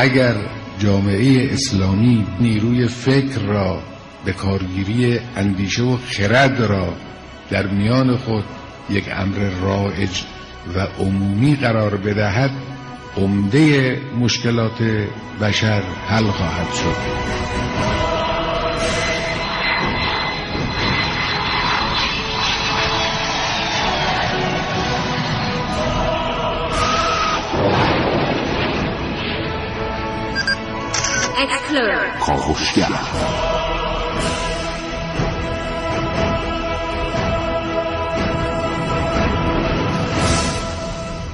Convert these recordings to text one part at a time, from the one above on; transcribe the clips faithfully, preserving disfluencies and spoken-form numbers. اگر جامعه اسلامی نیروی فکر را به کارگیری اندیشه و خرد را در میان خود یک امر رایج و عمومی قرار بدهد، عمده مشکلات بشر حل خواهد شد. کاوشگر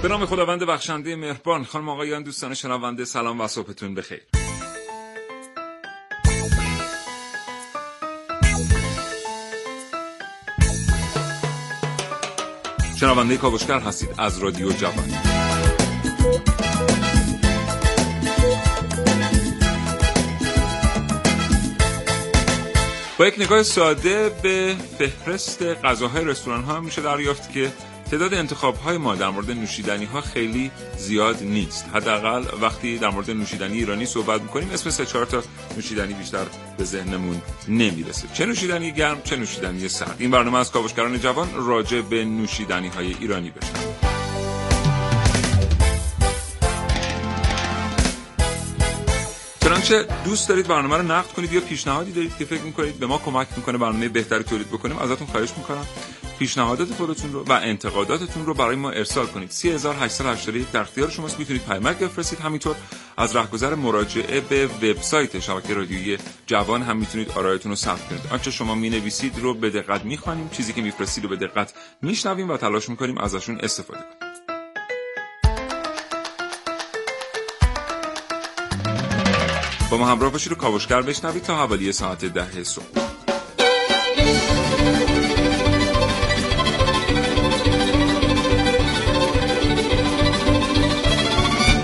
به نام خداوند بخشنده مهربان. خانم آقایان، دوستان شنونده، سلام و صبحتون بخیر. شنونده کاوشگر هستید از رادیو جوان. با یک نگاه ساده به فهرست غذاهای رستوران ها میشه دریافت که تعداد انتخاب های ما در مورد نوشیدنی ها خیلی زیاد نیست. حداقل وقتی در مورد نوشیدنی ایرانی صحبت میکنیم اسم سه چهار تا نوشیدنی بیشتر به ذهنمون نمیرسه. چه نوشیدنی گرم، چه نوشیدنی سرد. این برنامه از کاوشگران جوان راجع به نوشیدنی های ایرانی بشه. چه دوست دارید برنامه رو نقد کنید یا پیشنهادی دارید که فکر می‌کنید به ما کمک می‌کنه برنامه بهتری تولید بکنیم، ازتون خواهش می‌کنم پیشنهادات خودتون رو و انتقاداتتون رو برای ما ارسال کنید. سه هزار و هشتصد و هشتاد و یک در اختیار شماست. می‌تونید پیامک بفرستید، همینطور از راهگذر مراجعه به وبسایت شبکه رادیویی جوان هم می‌تونید آرایتون رو ثبت کنید. آنچه شما می‌نویسید رو به دقت می‌خوانیم، چیزی که می‌فرستید رو به دقت می‌شنویم و تلاش می‌کنیم ازشون استفاده کنیم. با ما همراه باشید و کاوشگر بشنوید تا حوالی ساعت ده صبح.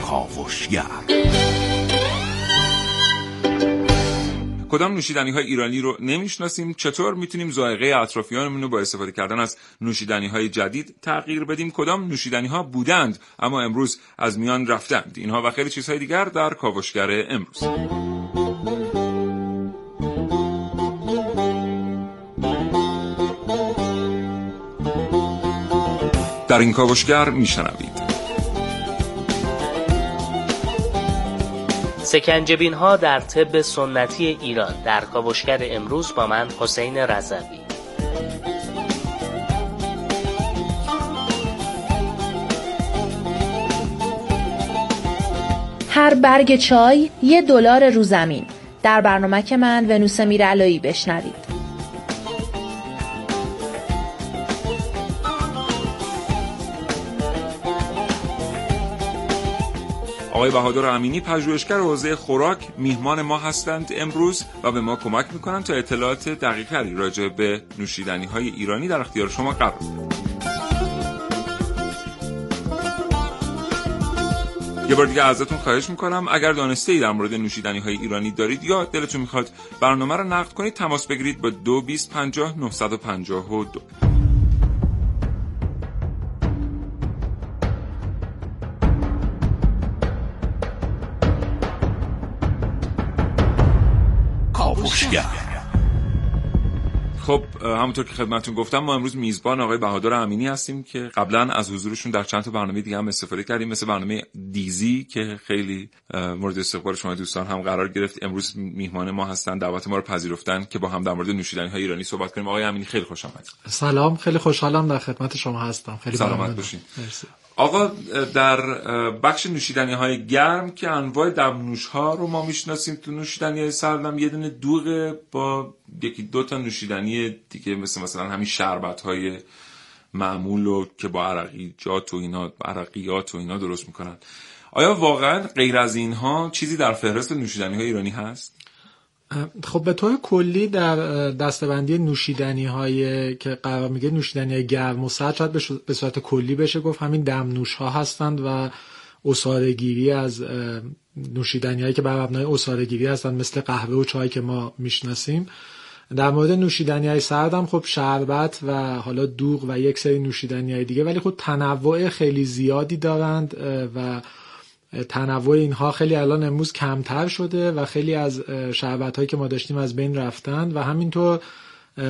کاوشگر. کدام نوشیدنی‌های ایرانی رو نمی‌شناسیم؟ چطور می‌تونیم ذائقه اطرافیانمون رو با استفاده کردن از نوشیدنی‌های جدید تغییر بدیم؟ کدام نوشیدنی‌ها بودند اما امروز از میان رفتند؟ اینها و خیلی چیزهای دیگر در کاوشگر امروز. در این کاوشگر می‌شنوید سکنجبین ها در طب سنتی ایران. در کاوشگر امروز با من حسین رضوی. هر برگ چای یه دلار رو زمین. در برنامه که من ونوس میرعلایی بشنوید. آقای بهادر امینی، پژوهشگر حوزه خوراک، میهمان ما هستند امروز و به ما کمک میکنند تا اطلاعات دقیق‌تری راجع به نوشیدنی‌های ایرانی در اختیار شما قرار بدیم. یه بار دیگه ازتون خواهش میکنم اگر دانسته‌ای در مورد نوشیدنی‌های ایرانی دارید یا دلتون میخواد برنامه رو نقد کنید، تماس بگیرید با دو بیست پنجاه نهصد و پنجاه و دو. خب همونطور که خدمتون گفتم ما امروز میزبان آقای بهادر امینی هستیم که قبلا از حضورشون در چند تا برنامه دیگه هم استفاده کردیم، مثل برنامه دیزی که خیلی مورد استقبال شما دوستان هم قرار گرفت. امروز میهمان ما هستن، دعوت ما رو پذیرفتن که با هم در مورد نوشیدنی‌های ایرانی صحبت کنیم. آقای امینی خیلی خوش آمدید. سلام، خیلی خوشحالم در خدمت شما هستم. خیلی سلامت باشین. مرسی. آقا در بخش نوشیدنی‌های گرم که انواع دمنوش‌ها رو ما می‌شناسیم، تو نوشیدنی‌های سرد هم یه دونه دوغ با یکی دو تا نوشیدنی دیگه مثل مثلا همین شربت‌های معمول و که با عرقیجات و اینا عرقیات و اینا درست می‌کنن. آیا واقعا غیر از اینها چیزی در فهرست نوشیدنی‌های ایرانی هست؟ خب به طور کلی در دسته‌بندی نوشیدنی‌های که قرار میگه نوشیدنی گرم و سرد شاید به صورت کلی بشه گفت همین دمنوش‌ها هستند و عصاره‌گیری از نوشیدنی‌هایی که بر مبنای عصاره‌گیری هستند مثل قهوه و چای که ما میشناسیم. در مورد نوشیدنی‌های سرد هم خب شربت و حالا دوغ و یک سری نوشیدنی‌های دیگه، ولی خب تنوع خیلی زیادی دارند و تنوع اینها خیلی الان امروز کمتر شده و خیلی از شعبت‌هایی که ما داشتیم از بین رفتن و همینطور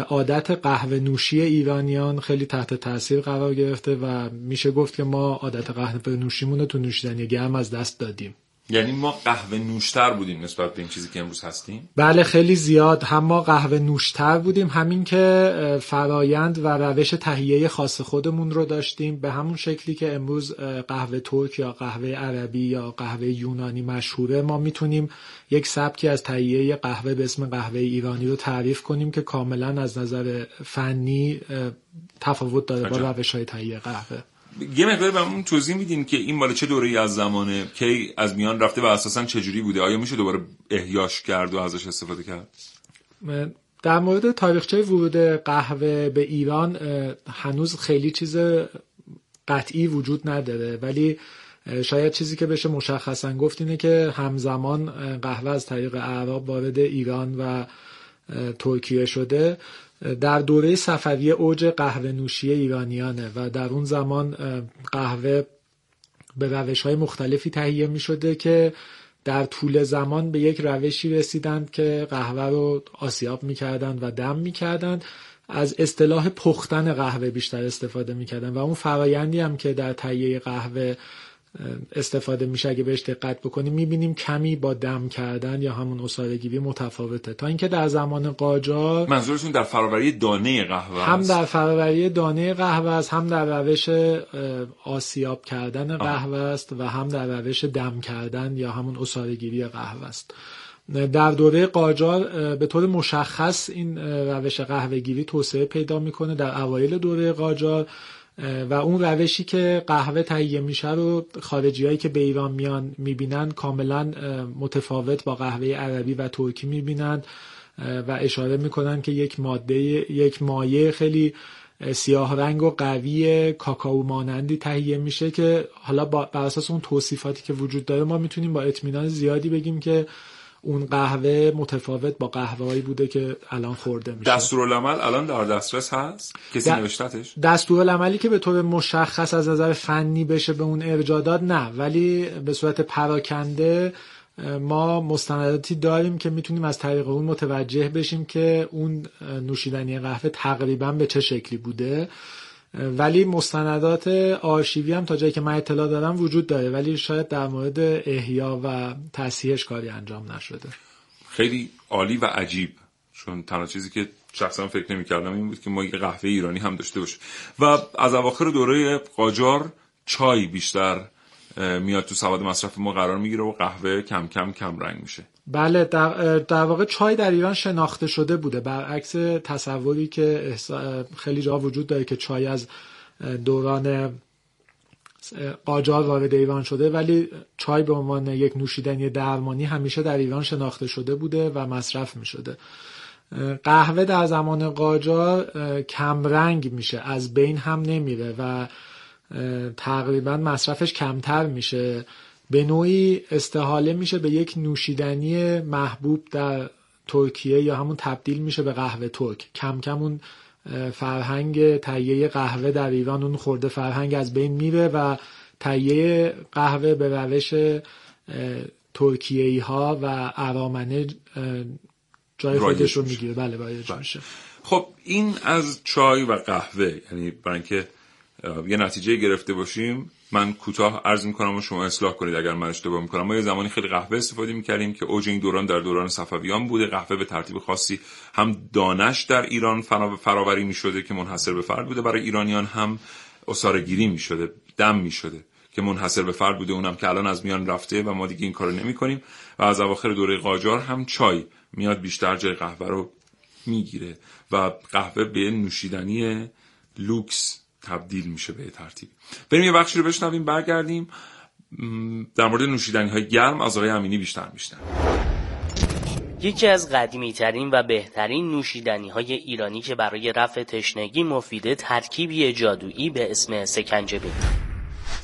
عادت قهوه نوشی ایرانیان خیلی تحت تاثیر قرار گرفته و میشه گفت که ما عادت قهوه نوشیمون رو تو نوشیدنی گرم از دست دادیم. یعنی ما قهوه نوشتر بودیم نسبت به این چیزی که امروز هستیم؟ بله خیلی زیاد، هم ما قهوه نوشتر بودیم، همین که فرایند و روش تهیه خاص خودمون رو داشتیم به همون شکلی که امروز قهوه ترک یا قهوه عربی یا قهوه یونانی مشهوره، ما میتونیم یک سبکی از تهیه قهوه به اسم قهوه ایرانی رو تعریف کنیم که کاملا از نظر فنی تفاوت داره با روش‌های تهیه قهوه. یه مقدار بهمون توضیح میدین که این مال چه دوره‌ای از زمانه، کی از میان رفته و اساساً چجوری بوده؟ آیا میشه دوباره احیاش کرد و ازش استفاده کرد؟ در مورد تاریخچه ورود قهوه به ایران هنوز خیلی چیز قطعی وجود نداره، ولی شاید چیزی که بشه مشخصاً گفت اینه که همزمان قهوه از طریق اعراب وارد ایران و ترکیه شده. در دوره صفویه اوج قهوه نوشی ایرانیانه و در اون زمان قهوه به روش‌های مختلفی تهیه می‌شده که در طول زمان به یک روشی رسیدند که قهوه رو آسیاب می‌کردند و دم می‌کردند، از اصطلاح پختن قهوه بیشتر استفاده می‌کردند و اون فرایندی هم که در تهیه قهوه استفاده میشه اگه بهش دقت بکنیم میبینیم کمی با دم کردن یا همون عصاره‌گیری متفاوته. تا اینکه در زمان قاجار، منظورشون در فراوری دانه قهوه هم است، هم در فراوری دانه قهوه است، هم در روش آسیاب کردن قهوه است و هم در روش دم کردن یا همون عصاره‌گیری قهوه است. در دوره قاجار به طور مشخص این روش قهوه‌گیری توسعه پیدا میکنه در اوایل دوره قاجار و اون روشی که قهوه تهیه میشه رو خارجیایی که به ایران میان میبینن کاملا متفاوت با قهوه عربی و ترکی میبینن و اشاره میکنن که یک ماده، یک مایع خیلی سیاه رنگ و قوی کاکائو مانندی تهیه میشه که حالا بر اساس اون توصیفاتی که وجود داره ما میتونیم با اطمینان زیادی بگیم که اون قهوه متفاوت با قهوه‌ای بوده که الان خورده میشه. دستورالعمل الان در دسترس هست؟ کسی نوشتتش؟ دستورالعملی که به طور مشخص از نظر فنی بشه به اون ارجاع داد نه، ولی به صورت پراکنده ما مستنداتی داریم که میتونیم از طریق اون متوجه بشیم که اون نوشیدنی قهوه تقریبا به چه شکلی بوده. ولی مستندات آرشیوی هم تا جایی که من اطلاع دارم وجود داره، ولی شاید در مورد احیا و تصحیحش کاری انجام نشده. خیلی عالی و عجیب، چون تنها چیزی که شخصا فکر نمی‌کردم این بود که ما یه قهوه ایرانی هم داشته باشیم. و از اواخر دوره قاجار چای بیشتر میاد تو سبد مصرف ما قرار میگیره و قهوه کم کم کم رنگ میشه. بله در, در واقع چای در ایران شناخته شده بوده، برعکس تصوری که خیلی جا وجود داره که چای از دوران قاجار وارد ایران شده، ولی چای به عنوان یک نوشیدنی درمانی همیشه در ایران شناخته شده بوده و مصرف میشده. قهوه در زمان قاجار کم رنگ میشه، از بین هم نمیره و تقریبا مصرفش کمتر میشه، به نوعی استحاله میشه به یک نوشیدنی محبوب در ترکیه یا همون تبدیل میشه به قهوه ترک. کم کم اون فرهنگ تهیه قهوه در ایران، اون خورده فرهنگ از بین میره و تهیه قهوه به روش ترکیه‌ای ها و ارامنه جای خودش رو میگیره. بله رایج میشه. خب این از چای و قهوه، یعنی برای اینکه یه نتیجه گرفته باشیم من کوتاه عرض میکنم و شما اصلاح کنید اگر من اشتباه میکنم. ما یه زمانی خیلی قهوه استفاده میکردیم که اوج این دوران در دوران صفویان بوده. قهوه به ترتیب خاصی هم دانش در ایران فراوری میشده که منحصر به فرد بوده برای ایرانیان، هم عصاره گیری میشده، دم میشده که منحصر به فرد بوده، اونم که الان از میان رفته و ما دیگه این کارو نمیکنیم. و از اواخر دوره قاجار هم چای میاد بیشتر جای قهوه رو میگیره و قهوه به نوشیدنی لوکس تبدیل میشه به ترتیب. بریم یه بخشی رو بشنویم، برگردیم در مورد نوشیدنی های گرم از آقای امینی بیشتر میشنویم. یکی از قدیمی ترین و بهترین نوشیدنی های ایرانی که برای رفع تشنگی مفیده، ترکیبی جادویی به اسم سکنجبین.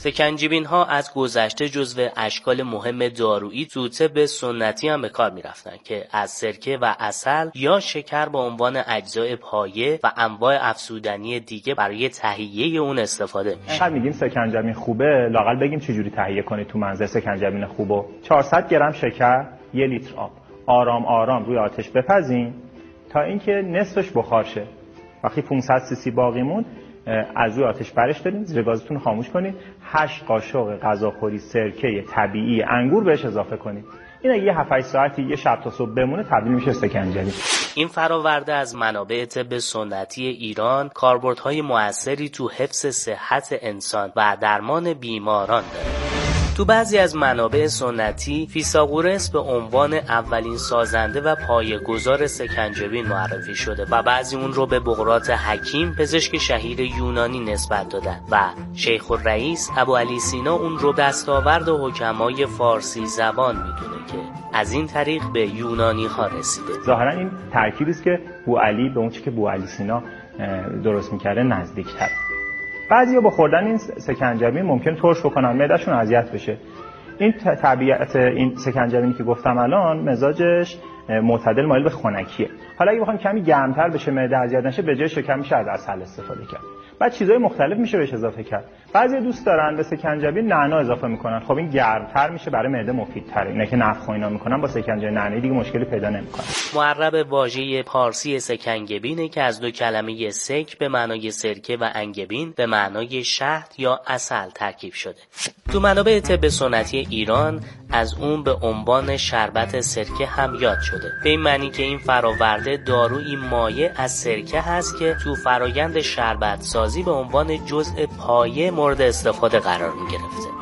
سکنجبین‌ها از گذشته جزو اشکال مهم دارویی زودطب سنتی هم به کار می‌رفتند که از سرکه و عسل یا شکر به عنوان اجزای پایه و انواع افزودنی دیگه برای تهیه اون استفاده می‌شد. شب میگیم سکنجبین خوبه، لااقل بگیم چجوری تهیه کنید تو منزل سکنجبین خوبو. چهارصد گرم شکر، یک لیتر آب، آرام آرام روی آتش بپزین تا اینکه نصفش بخار شه. وقتی پانصد سی سی باقی موند از روی آتش برش دارین، زیر گازتون خاموش کنید، هشت قاشق غذاخوری سرکه طبیعی انگور بهش اضافه کنید. این اگه هفت هشت ساعتی یه شب تا صبح بمونه تبدیل میشه سکنجبین. این فراورده از منابع طب سنتی ایران کاربردهای موثری تو حفظ صحت انسان و درمان بیماران داره. تو بعضی از منابع سنتی فیثاغورس به عنوان اولین سازنده و پایه‌گذار سکنجبین معرفی شده و بعضی اون رو به بقراط حکیم پزشک شهیر یونانی نسبت دادن و شیخ الرئیس ابو علی سینا اون رو دستاورد حکمای فارسی زبان میدونه که از این طریق به یونانی ها رسیده. ظاهرا این ترکیبی است که بو علی به اون چیزی که بو علی سینا درست می‌کرده نزدیک‌تر. بعضیا با خوردن این سکنجبین ممکن ترش بکنن، معدهشون اذیت بشه. این طبیعت این سکنجبینی که گفتم الان مزاجش معتدل مایل به خنکیه. حالا اگه بخوایم کمی گرمتر بشه، معده اذیت نشه، به جای شکر میشه از عسل استفاده کرد. بعد چیزهای مختلف میشه بهش اضافه کرد. بعضی دوست دارن به سکنجبین نعنا اضافه میکنن. خب این گرمتر میشه، برای معده مفیدتره. اینا که نفخ و اینا میکنن با سکنجبین نعنا دیگه مشکلی پیدا نمیکنه. معرب واژه پارسی سکنجبینه که از دو کلمه سک به معنای سرکه و انگبین به معنای شهد یا عسل ترکیب شده. تو منابع طب سنتی ایران از اون به عنوان شربت سرکه هم یاد شده. به این معنی که این فراورده دارویی مایع از سرکه هست که تو فرایند شربت سازی به عنوان جزء پایه مورد استفاده قرار می گرفته.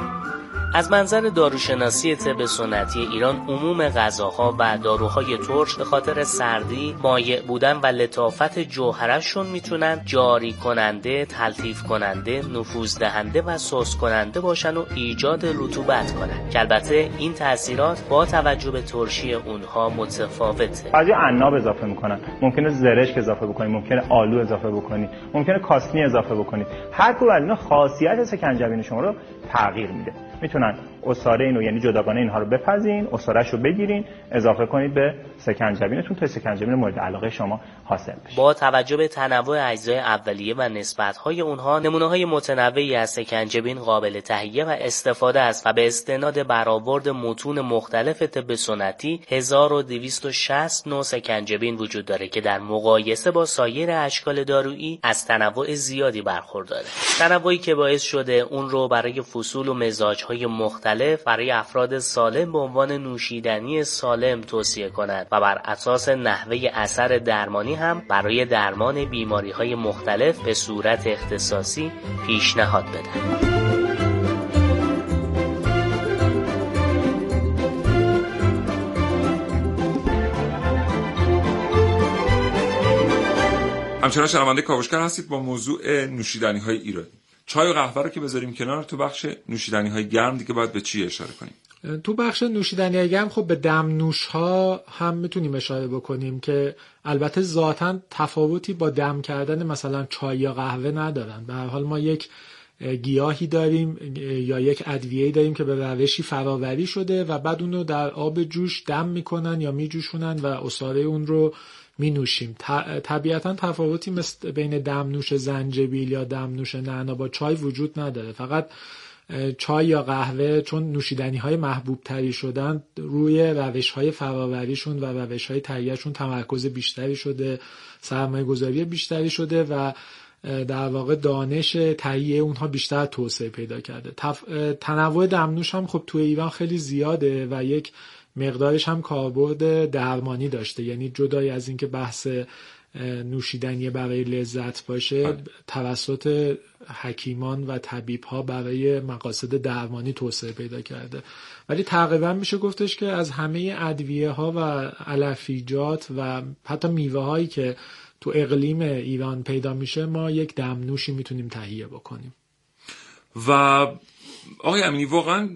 از منظر داروشناسی طب سنتی ایران عموم غذاها و داروهای ترش به خاطر سردی، مایع بودن و لطافت جوهرشون میتونن جاری کننده، تلطیف کننده، نفوذ دهنده و سوس کننده باشن و ایجاد رطوبت کنن که البته این تاثیرات با توجه به ترشی اونها متفاوته. بعضی عناب اضافه میکنن، ممکنه زرشک اضافه بکنید، ممکنه آلو اضافه بکنید، ممکنه کاسنی اضافه بکنید. هر کدوم از اینا خاصیت سکنجبین شما رو تغییر میده. میتونن عصاره اینو یعنی جداگانه اینها رو بپزین، عصاره‌اش رو بگیرین، اضافه کنید به سکنجبینتون تا سکنجبین مورد علاقه شما حاصل بشه. با توجه به تنوع اجزای اولیه و نسبت‌های اونها، نمونه‌های متنوعی از سکنجبین قابل تهیه و استفاده است و به استناد برآورد متون مختلف طب سنتی هزار و دویست و شصت نوع سکنجبین وجود داره که در مقایسه با سایر اشکال دارویی از تنوع زیادی برخورداره. تنوعی که باعث شده اون رو برای فصول و مزاج‌های مختلف برای افراد سالم به عنوان نوشیدنی سالم توصیه کنند و بر اساس نحوه اثر درمانی هم برای درمان بیماری‌های مختلف به صورت اختصاصی پیشنهاد بدهند. همچنان شنونده کاوشگر هستید با موضوع نوشیدنی‌های ایرانی. چای و قهوه رو که بذاریم کنار، تو بخش نوشیدنی‌های گرم دیگه باید به چی اشاره کنیم؟ تو بخش نوشیدنی‌های گرم خب به دمنوش‌ها هم میتونیم اشاره بکنیم که البته ذاتاً تفاوتی با دم کردن مثلا چای یا قهوه ندارن. به هر حال ما یک گیاهی داریم یا یک ادویه‌ای داریم که به روشی فراوری شده و بعد اون رو در آب جوش دم میکنن یا میجوشونن و عصاره اون رو می نوشیم. طبیعتا تفاوتی مثل بین دمنوش زنجبیل یا دمنوش نعنا با چای وجود نداره، فقط چای یا قهوه چون نوشیدنی های محبوب تری شدن روی روش های فراوریشون و روش های تهیهشون تمرکز بیشتری شده، سرمایه گذاری بیشتری شده و در واقع دانش تهیه اونها بیشتر توسعه پیدا کرده. تف... تنوع دمنوش هم خب توی ایران خیلی زیاده و یک مقدارش هم کاربرد درمانی داشته، یعنی جدای از اینکه بحث نوشیدنی برای لذت باشه توسط حکیمان و طبیب‌ها برای مقاصد درمانی توسعه پیدا کرده، ولی تقریبا میشه گفتش که از همه ادویه‌ها و علفیجات و حتی میوه‌هایی که تو اقلیم ایران پیدا میشه ما یک دمنوشی میتونیم تهیه بکنیم. و آقای امینی واقعا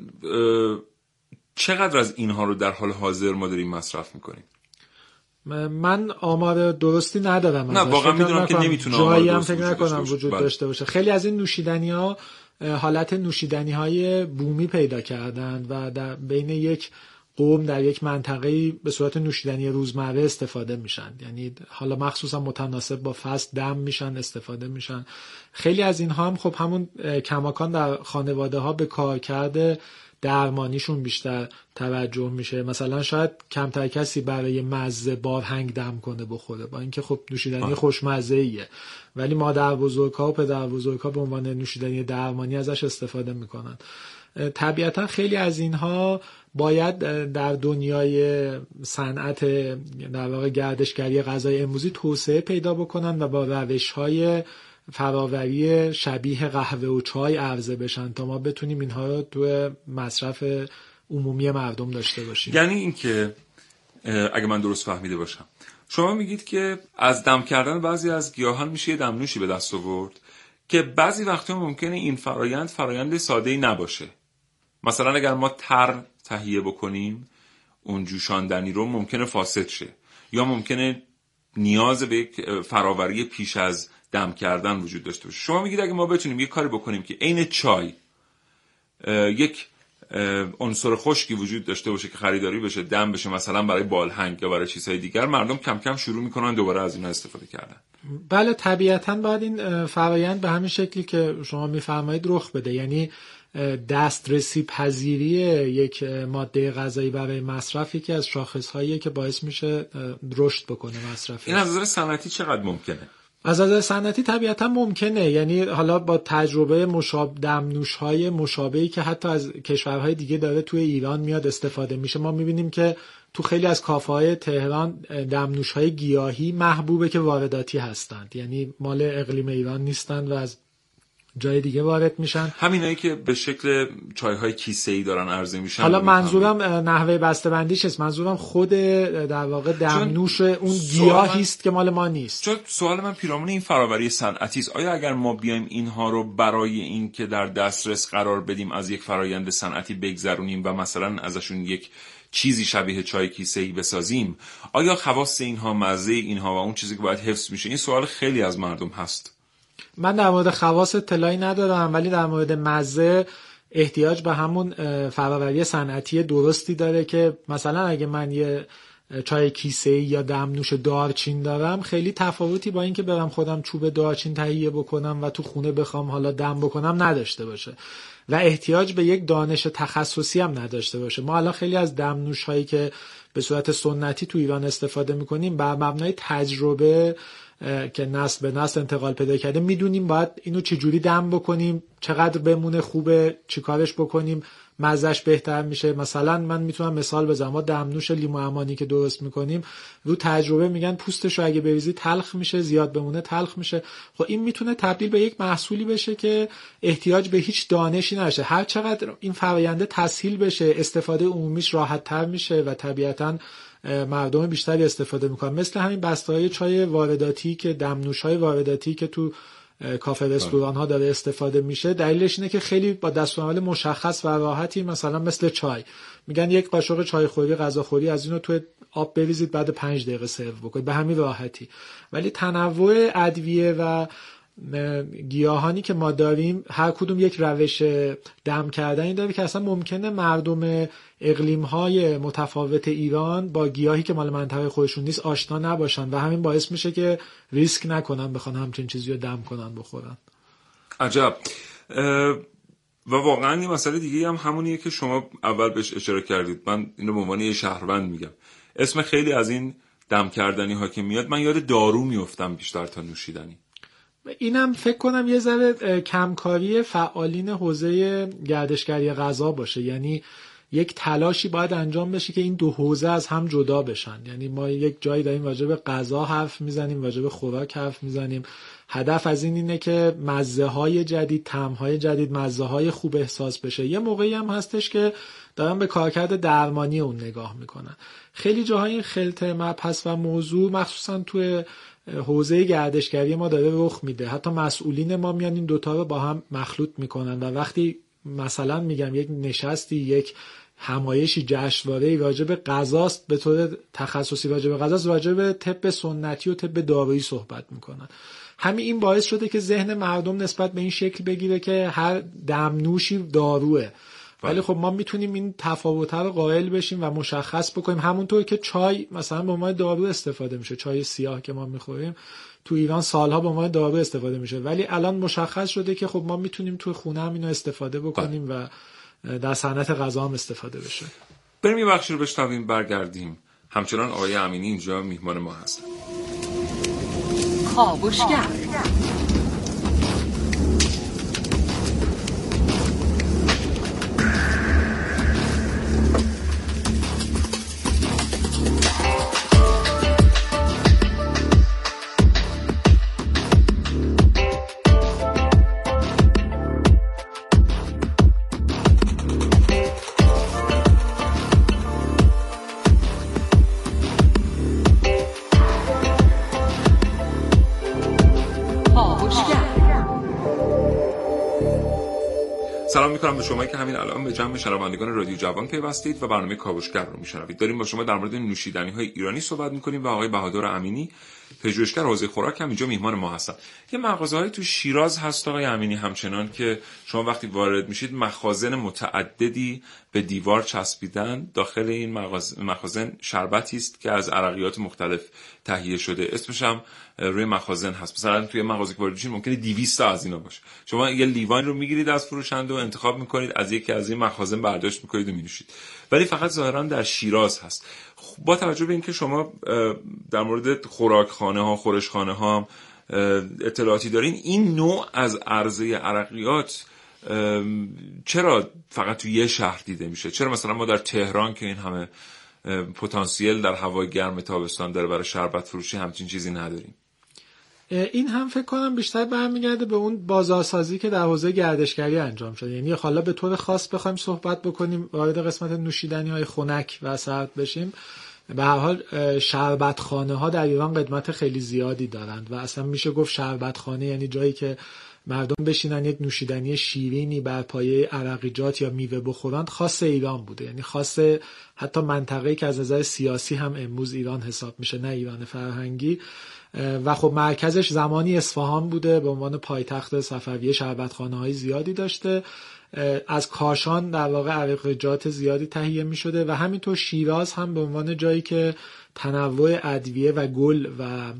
چقدر از اینها رو در حال حاضر ما داریم مصرف میکنیم؟ من آمار درستی ندارم. نه واقعا میدونم که نمیتونم آمار درستی داشته باشم. خیلی از این نوشیدنی ها حالت نوشیدنی های بومی پیدا کردند و در بین یک قوم در یک منطقه به صورت نوشیدنی روزمره استفاده میشن، یعنی حالا مخصوصا متناسب با فصل دم میشن، استفاده میشن. خیلی از اینها هم خب همون کماکان در خانواده ها به کارکرد درمانیشون بیشتر توجه میشه. مثلا شاید کمتر کسی برای مزه بارهنگ دم کنه بخوره، با اینکه خب نوشیدنی خوشمزه ایه، ولی مادر بزرگ‌ها و پدر بزرگ‌ها به عنوان نوشیدنی درمانی ازش استفاده میکنن. طبیعتا خیلی از اینها باید در دنیای صنعت در واقع گردشگری غذای امروزی توسعه پیدا بکنن و با روش‌های فراوری شبیه قهوه و چای عرضه بشن تا ما بتونیم اینها رو تو مصرف عمومی مردم داشته باشیم. یعنی اینکه اگه من درست فهمیده باشم، شما میگید که از دم کردن بعضی از گیاهان میشه یه دم نوشی به دست آورد که بعضی وقتا ممکنه این فرایند فرایند ساده‌ای نباشه. مثلا اگر ما تر تهیه بکنیم، اون جوشاندنی رو ممکنه فاسد شه، یا ممکنه نیاز به یک فراوری پیش از دم کردن وجود داشته باشه. شما میگید اگه ما بتونیم یک کاری بکنیم که عین چای یک عنصر خشکی وجود داشته باشه که خریداری بشه، دم بشه، مثلا برای بالهنگ یا برای چیزهای دیگر، مردم کم کم شروع میکنن دوباره از اینا استفاده کردن. بله، طبیعتاً باید این فرآیند به همین شکلی که شما میفرمایید رخ بده، یعنی دسترسی پذیری یک ماده غذایی برای مصرفی که از شاخصهایی که باعث میشه رشد بکنه مصرفی. این از نظر صنعتی چقدر ممکنه؟ از نظر صنعتی طبیعتا ممکنه، یعنی حالا با تجربه مشاب دمنوش‌های مشابهی که حتی از کشورهای دیگه داره توی ایران میاد استفاده میشه، ما میبینیم که تو خیلی از کافه‌های تهران دمنوش‌های گیاهی محبوبه که وارداتی هستند، یعنی مال اقلیم ایران نیستند و از جای دیگه وارد میشن. همینایی که به شکل چای‌های کیسه‌ای دارن عرضه میشن. حالا منظورم نحوه بسته‌بندیش است، منظورم خود در واقع دمنوش اون گیاهی است که مال ما نیست. چون سوال من پیرامون این فراوری صنعتی است. آیا اگر ما بیایم اینها رو برای این که در دسترس قرار بدیم از یک فرایند صنعتی بگذرونیم و مثلا ازشون یک چیزی شبیه چای کیسه‌ای بسازیم، آیا خواص اینها، مزه اینها و اون چیزی که باید حفظ میشه؟ این سوال خیلی از مردم هست. من در مورد خواص اطلاعی ندارم، ولی در مورد مزه احتیاج به همون فراوری صنعتی درستی داره که مثلا اگه من یه چای کیسه‌ای یا دمنوش دارچین دارم، خیلی تفاوتی با اینکه برم خودم چوب دارچین تهیه بکنم و تو خونه بخوام حالا دم بکنم نداشته باشه و احتیاج به یک دانش تخصصی هم نداشته باشه. ما الان خیلی از دمنوش‌هایی که به صورت سنتی تو ایران استفاده می‌کنیم بر مبنای تجربه که نسل به نسل انتقال پیدا کرده میدونیم باید اینو چجوری دم بکنیم، چقدر بمونه خوبه، چیکارش بکنیم مزهش بهتر میشه. مثلا من میتونم مثال بزنم، ما دمنوش لیمو امانی که درست میکنیم رو تجربه میگن پوستش رو اگه بریزی تلخ میشه، زیاد بمونه تلخ میشه. خب این میتونه تبدیل به یک محصولی بشه که احتیاج به هیچ دانشی نشه. هر چقدر این فرآیند تسهیل بشه، استفاده عمومیش راحت‌تر میشه و طبیعتاً مردم بیشتری استفاده میکنن. مثل همین بسته‌های چای وارداتی که دمنوش‌های وارداتی که تو کافه رستوران ها داره استفاده میشه، دلیلش اینه که خیلی با دستورالعمل مشخص و راحتی، مثلا مثل چای میگن یک قاشق چای خوری غذاخوری از اینو توی آب بریزید بعد پنج دقیقه سرو بکنید، به همین راحتی. ولی تنوع ادویه و گیاهانی که ما داریم هر کدوم یک روش دم کردنی داره که اصلا ممکنه مردم اقلیم‌های متفاوت ایران با گیاهی که مال منطقه خودشون نیست آشنا نباشن و همین باعث میشه که ریسک نکنن بخوان همچین چیزی رو دم کنن بخورن. عجب. و واقعا یه مسئله دیگه هم همونیه که شما اول بهش اشاره کردید، من اینو به عنوان یه شهروند میگم، اسم خیلی از این دم کردنی ها که میاد من یاد دارو میافتم بیشتر تا نوشیدنی. اینم فکر کنم یه ذره کمکاری فعالین حوزه گردشگری غذا باشه، یعنی یک تلاشی باید انجام بشه که این دو حوزه از هم جدا بشن. یعنی ما یک جایی داریم راجع به غذا حرف میزنیم، راجع به خوراک حرف میزنیم، هدف از این اینه که مزه های جدید، طعم های جدید، مزه های خوب احساس بشه. یه موقعی هم هستش که دارن به کارکرد درمانی اون نگاه میکنن. خیلی جاهای این خلط مبحث و موضوع مخصوصا توی حوزه گردشگری ما داره رخ میده. حتی مسئولین ما میان این دوتا رو با هم مخلوط میکنن و وقتی مثلا میگم یک نشستی، یک همایشی، جشنواره‌ای راجب غذاست، به طور تخصصی راجب غذاست، راجب طب سنتی و طب دارویی صحبت میکنن. همین این باعث شده که ذهن مردم نسبت به این شکل بگیره که هر دمنوشی داروه. ولی خب ما میتونیم این تفاوت رو قائل بشیم و مشخص بکنیم، همونطور که چای مثلا به عنوان دارو استفاده میشه، چای سیاه که ما میخوریم تو ایران سالها به عنوان دارو استفاده میشه، ولی الان مشخص شده که خب ما میتونیم تو خونه هم اینو استفاده بکنیم و در صنعت غذا هم استفاده بشه. بریم یه بخشی رو بشنویم، برگردیم. همچنان آقای امینی اینجا میهمان ما هستن. کاوشگر. سلام میکنم به شما که همین الان به جمع شنوندگان رادیو جوان پیوستید و برنامه کاوشگر رو میشنوید. داریم با شما در مورد نوشیدنی های ایرانی صحبت میکنیم و آقای بهادر امینی پژوهشگر حوزه خوراک هم اینجا میهمان ما هستن. یه مغازه‌ای تو شیراز هست آقای امینی همچنان که شما وقتی وارد میشید مخازن متعددی به دیوار چسبیدن. داخل این مخازن شربتی است که از عرقیات مختلف تهیه شده، اسمش هم روی مخازن هست. مثلا توی مغازه که وارد میشید ممکنه دویست تا از اینا باشه. شما یه لیوان رو میگیرید از فروشنده و انتخاب میکنید، از یکی از این مخازن برداشت میکنید و مینوشید. ولی فقط ظاهرا در شیراز هست. با توجه به اینکه شما در مورد خوراکخانه ها، خورشخانه ها اطلاعاتی دارین، این نوع از عرضه عرقیات چرا فقط تو یه شهر دیده میشه؟ چرا مثلا ما در تهران که این همه پتانسیل در هوای گرم تابستان داره برای شربت فروشی همچین چیزی نداریم؟ این هم فکر کنم بیشتر برمیگرده به اون بازارسازی که در حوزه گردشگری انجام شده. یعنی حالا به طور خاص بخوایم صحبت بکنیم، وارد قسمت نوشیدنی های خنک و سرد بشیم، به هر حال شربتخانه ها در ایران قدمت خیلی زیادی دارند و اصلا میشه گفت شربتخانه یعنی جایی که مردم بشینن یک نوشیدنی شیرینی بر پایه عرقیجات یا میوه بخورند، خاص ایران بوده. یعنی خاص حتی منطقه‌ای که از نظر سیاسی هم امروز ایران حساب میشه، نه ایران فرهنگی. و خب مرکزش زمانی اصفهان بوده، به عنوان پایتخت صفویه شربتخانه‌های زیادی داشته. از کاشان در واقع عرقیجات زیادی تهیه می شده و همینطور شیراز هم به عنوان جایی که تنوع ادویه و گل و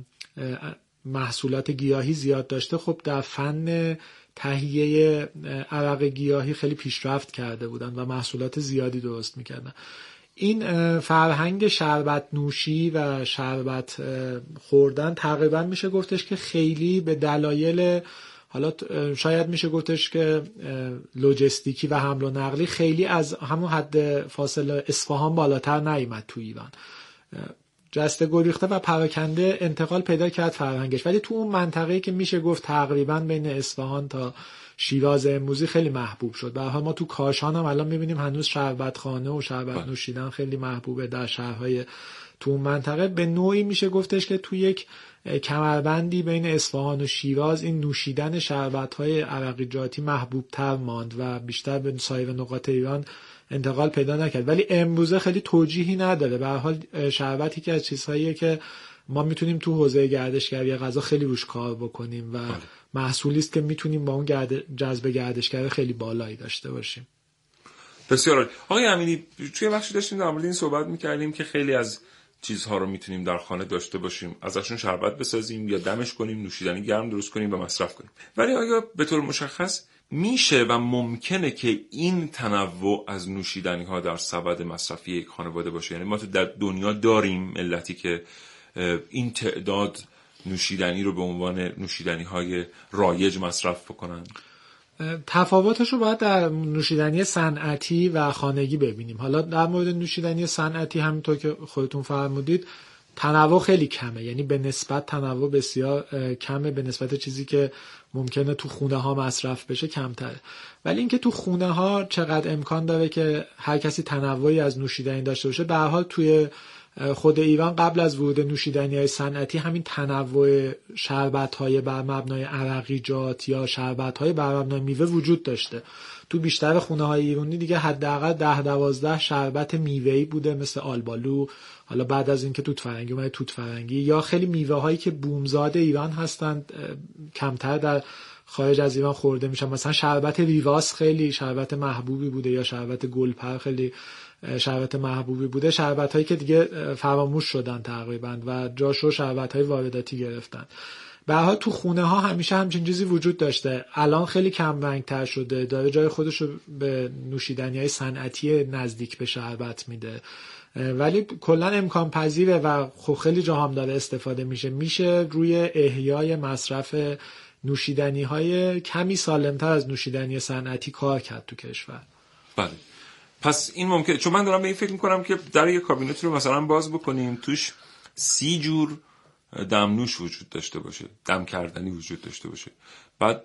محصولات گیاهی زیاد داشته، خب در فن تهیه عرق گیاهی خیلی پیشرفت کرده بودن و محصولات زیادی درست می‌کردن. این فرهنگ شربت نوشی و شربت خوردن تقریبا میشه گفتش که خیلی به دلایل، حالا شاید میشه گفتش که لوجستیکی و حمل و نقلی، خیلی از همون حد فاصله اصفهان بالاتر نیامد تو ایران. جسته گریخته و پراکنده انتقال پیدا کرد فرهنگش، ولی تو اون منطقه‌ای که میشه گفت تقریبا بین اصفهان تا شیراز امروزی خیلی محبوب شد. به هر حال ما تو کاشان هم الان میبینیم هنوز شربتخانه و شربت نوشیدن خیلی محبوبه در شهرهای تو اون منطقه. به نوعی میشه گفتش که تو یک کمربندی بین اصفهان و شیراز این نوشیدن شربت‌های عرقیجاتی محبوب‌تر ماند و بیشتر به سایر نقاط ایران انتقال پیدا نکرد، ولی امروزه خیلی توجیهی نداره. به هر حال شربتی که از چیزهاییه که ما میتونیم تو حوزه گردشگری غذا خیلی روش کار بکنیم و محصولی است که میتونیم با اون جذب گردشگر خیلی بالایی داشته باشیم. بسیار عالی. آقای امینی، توی بخشی داشتیم در مورد این صحبت میکردیم که خیلی از چیزها رو میتونیم در خانه داشته باشیم، ازشون شربت بسازیم یا دمش کنیم، نوشیدنی گرم درست کنیم و مصرف کنیم. ولی آیا به طور مشخص میشه و ممکنه که این تنوع از نوشیدنی ها در سبد مصرفی یک خانواده باشه؟ یعنی ما تو در دنیا داریم ملتی که این تعداد نوشیدنی رو به عنوان نوشیدنی های رایج مصرف بکنن؟ تفاوتش رو باید در نوشیدنی صنعتی و خانگی ببینیم. حالا در مورد نوشیدنی صنعتی همینطور که خودتون فرمودید تنوع خیلی کمه، یعنی به نسبت تنوع بسیار کمه، به نسبت چیزی که ممکنه تو خونه ها مصرف بشه کمتره. ولی اینکه تو خونه ها چقدر امکان داره که هر کسی تنوعی از نوشیدنی داشته باشه، به هر حال توی خود ایران قبل از ورود نوشیدنی‌های صنعتی همین تنوع شربت‌های بر مبنای عرقیجات یا شربت‌های بر مبنای میوه وجود داشته. تو بیشتر خونه‌های ایرانی دیگه حداقل ده دوازده شربت میوه‌ای بوده، مثل آلبالو، حالا بعد از اینکه توت فرنگی اومد توت فرنگی، یا خیلی میوه‌هایی که بومزاد ایران هستند کمتر در خارج از ایران خورده میشن. مثلا شربت ریواس خیلی شربت محبوبی بوده، یا شربت گلپر خیلی شربت محبوبی بوده. شربت هایی که دیگه فراموش شدن تقریبا و جاشو شربت های وارداتی گرفتن. به هر حال تو خونه ها همیشه همچین چیزی وجود داشته. الان خیلی کم رنگ تر شده، داره جای خودش رو به نوشیدنی های صنعتی نزدیک به شربت میده، ولی کلا امکان پذیره و خب خیلی جا هم داره استفاده میشه. میشه روی احیای مصرف نوشیدنی های کمی سالمتر از نوشیدنی صنعتی کار کرد تو کشور. بله. پس این ممکنه، چون من دارم به این فکر میکنم که در یک کابینت رو مثلا باز بکنیم توش سی جور دمنوش وجود داشته باشه، دم کردنی وجود داشته باشه، بعد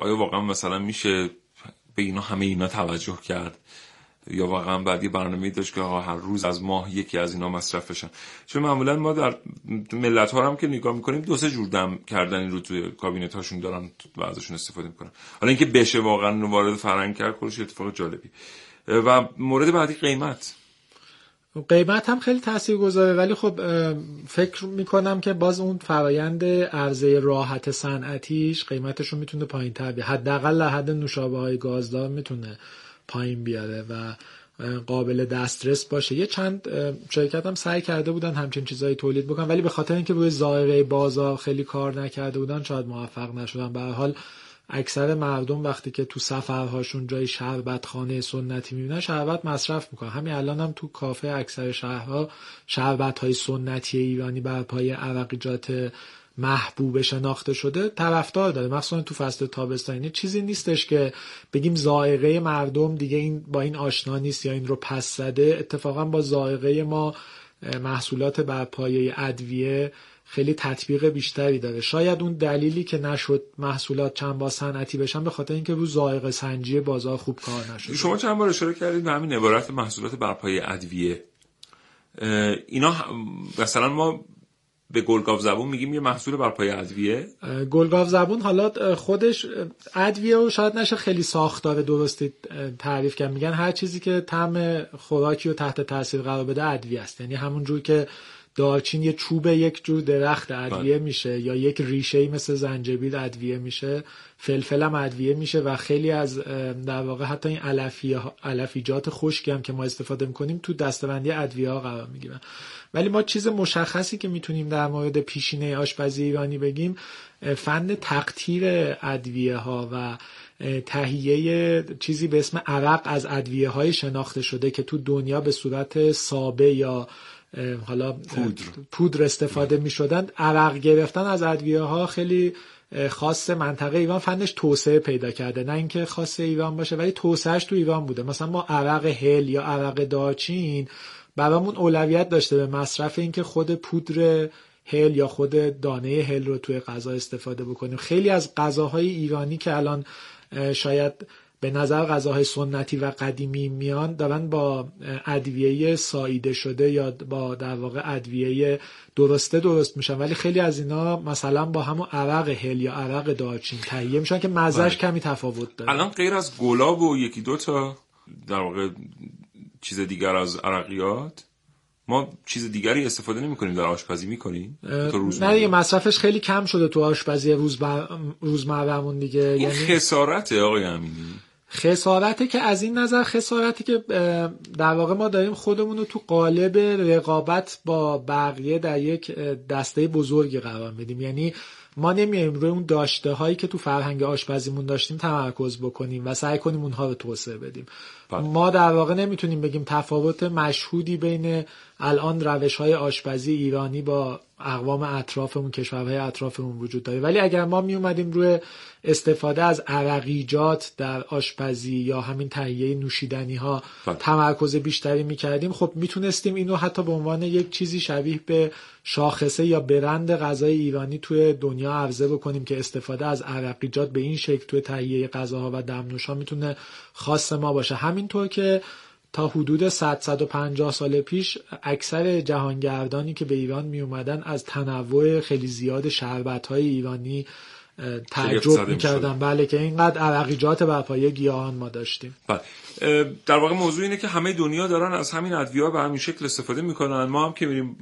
آیا واقعا مثلا میشه به اینا همه اینا توجه کرد؟ یا واقعا بعد یه برنامه‌ای داشت که هر روز از ماه یکی از اینا مصرف بشن؟ چون معمولا ما در ملت‌ها هم که نگاه می‌کنیم دو سه جور دم کردنی رو توی کابینت‌هاشون دارن و ازشون استفاده می‌کنن. حالا اینکه بشه واقعا وارد فرهنگ کرد، خودش اتفاق جالبی. و مورد بعدی قیمت. قیمت هم خیلی تاثیرگذاره، ولی خب فکر میکنم که باز اون فرایند عرضه راحت صنعتیش قیمتشون میتونه پایین‌تر بیاد. حداقل حد نوشابه‌های گازدار میتونه پایین بیاره و قابل دسترس باشه. یه چند شرکت هم سعی کرده بودن همچین چیزایی تولید بکنن، ولی به خاطر اینکه روی ظاهره بازار خیلی کار نکرده بودن شاید موفق نشدن. به هر حال اکثر مردم وقتی که تو سفرهاشون جای شربتخانه سنتی میبینن شربت مصرف میکنن. همین الان هم تو کافه اکثر شهرها شربت‌های سنتی ایرانی بر پایه عرقیجات محبوب شناخته شده طرفدار داره، مخصوصا تو فصل تابستانی. چیزی نیستش که بگیم ذائقه مردم دیگه این با این آشنا نیست یا این رو پس زده. اتفاقا با ذائقه ما محصولات بر پایه ادویه خیلی تطبیق بیشتری داره. شاید اون دلیلی که نشد محصولات چند بار صنعتی بشن به خاطر اینکه رو ذائقه سنجی بازار خوب کار نشد. شما چند بار اشاره کردید به همین عبارت محصولات بر پایه ادویه. اینا مثلا ما به گلگاو زبون میگیم یه محصول بر پایه ادویه. گلگاو زبون حالا خودش ادویه و شاید نشه خیلی ساختار درستی تعریف کنم. میگن هر چیزی که طعم خوراکی رو تحت تاثیر قرار بده ادویه است. یعنی همون جور که دارچین یه چوب یک جور درخت ادویه میشه، یا یک ریشه‌ای مثل زنجبیل ادویه میشه، فلفل هم ادویه میشه، و خیلی از در واقع حتی این علفی علفیجات خشکی هم که ما استفاده میکنیم تو دسته‌بندی ادویه ها قرار میگیرن. ولی ما چیز مشخصی که میتونیم در مورد پیشینه آشپزی ایرانی بگیم فن تقطیر ادویه ها و تهیه چیزی به اسم عرق از ادویه های شناخته شده که تو دنیا به صورت سابه یا حالا پودر پودر استفاده می شدند. عرق گرفتن از ادویه ها خیلی خاص منطقه ایران، فنش توسعه پیدا کرده، نه اینکه خاص ایران باشه ولی توسعهش تو ایران بوده. مثلا ما عرق هل یا عرق دارچین برامون اولویت داشته به مصرف اینکه خود پودر هل یا خود دانه هل رو توی غذا استفاده بکنیم. خیلی از غذاهای ایرانی که الان شاید به نظر غذاهای سنتی و قدیمی میان دارن با ادویه ساییده شده یا با در واقع ادویه درسته درست میشن، ولی خیلی از اینا مثلا با همون عرق هل یا عرق دارچین تهیه میشن که مزهش کمی تفاوت داره. الان غیر از گلاب و یکی دو تا در واقع چیز دیگر از عرقیات ما چیز دیگری استفاده نمی‌کنیم در آشپزی می‌کنیم. نه دیگه، مصرفش خیلی کم شده تو آشپزی روزمره روزمرهمون دیگه. این یعنی خسارته آقای امینی، خسارته که از این نظر خسارتی که در واقع ما داریم خودمون رو تو قالب رقابت با بقیه در یک دسته بزرگی قرار میدیم. یعنی ما نمیایم روی اون داشته هایی که تو فرهنگ آشپزیمون داشتیم تمرکز بکنیم و سعی کنیم اونها رو توسعه بدیم. بله. ما در واقع نمیتونیم بگیم تفاوت مشهودی بین الان روش های آشپزی ایرانی با اقوام اطرافمون، کشورهای اطرافمون وجود داره، ولی اگر ما می اومدیم روی استفاده از عرقیجات در آشپزی یا همین تهیه نوشیدنی ها بله. تمرکز بیشتری میکردیم، خب میتونستیم اینو حتی به عنوان یک چیزی شبیه به شاخصه یا برند غذای ایرانی توی دنیا عرضه بکنیم که استفاده از عرقیجات به این شکل توی تهیه غذاها و دمنوش‌ها میتونه خاص ما باشه. همینطور که تا حدود صد تا صد و پنجاه سال پیش اکثر جهانگردانی که به ایران می اومدن از تنوع خیلی زیاد شربت‌های ایرانی تعجب می‌کردن، بله، که اینقدر عرقیجات برپایه گیاهان ما داشتیم. بله، در واقع موضوع اینه که همه دنیا دارن از همین ادویه‌ها به همین شکل استفاده میکنن، ما هم که میریم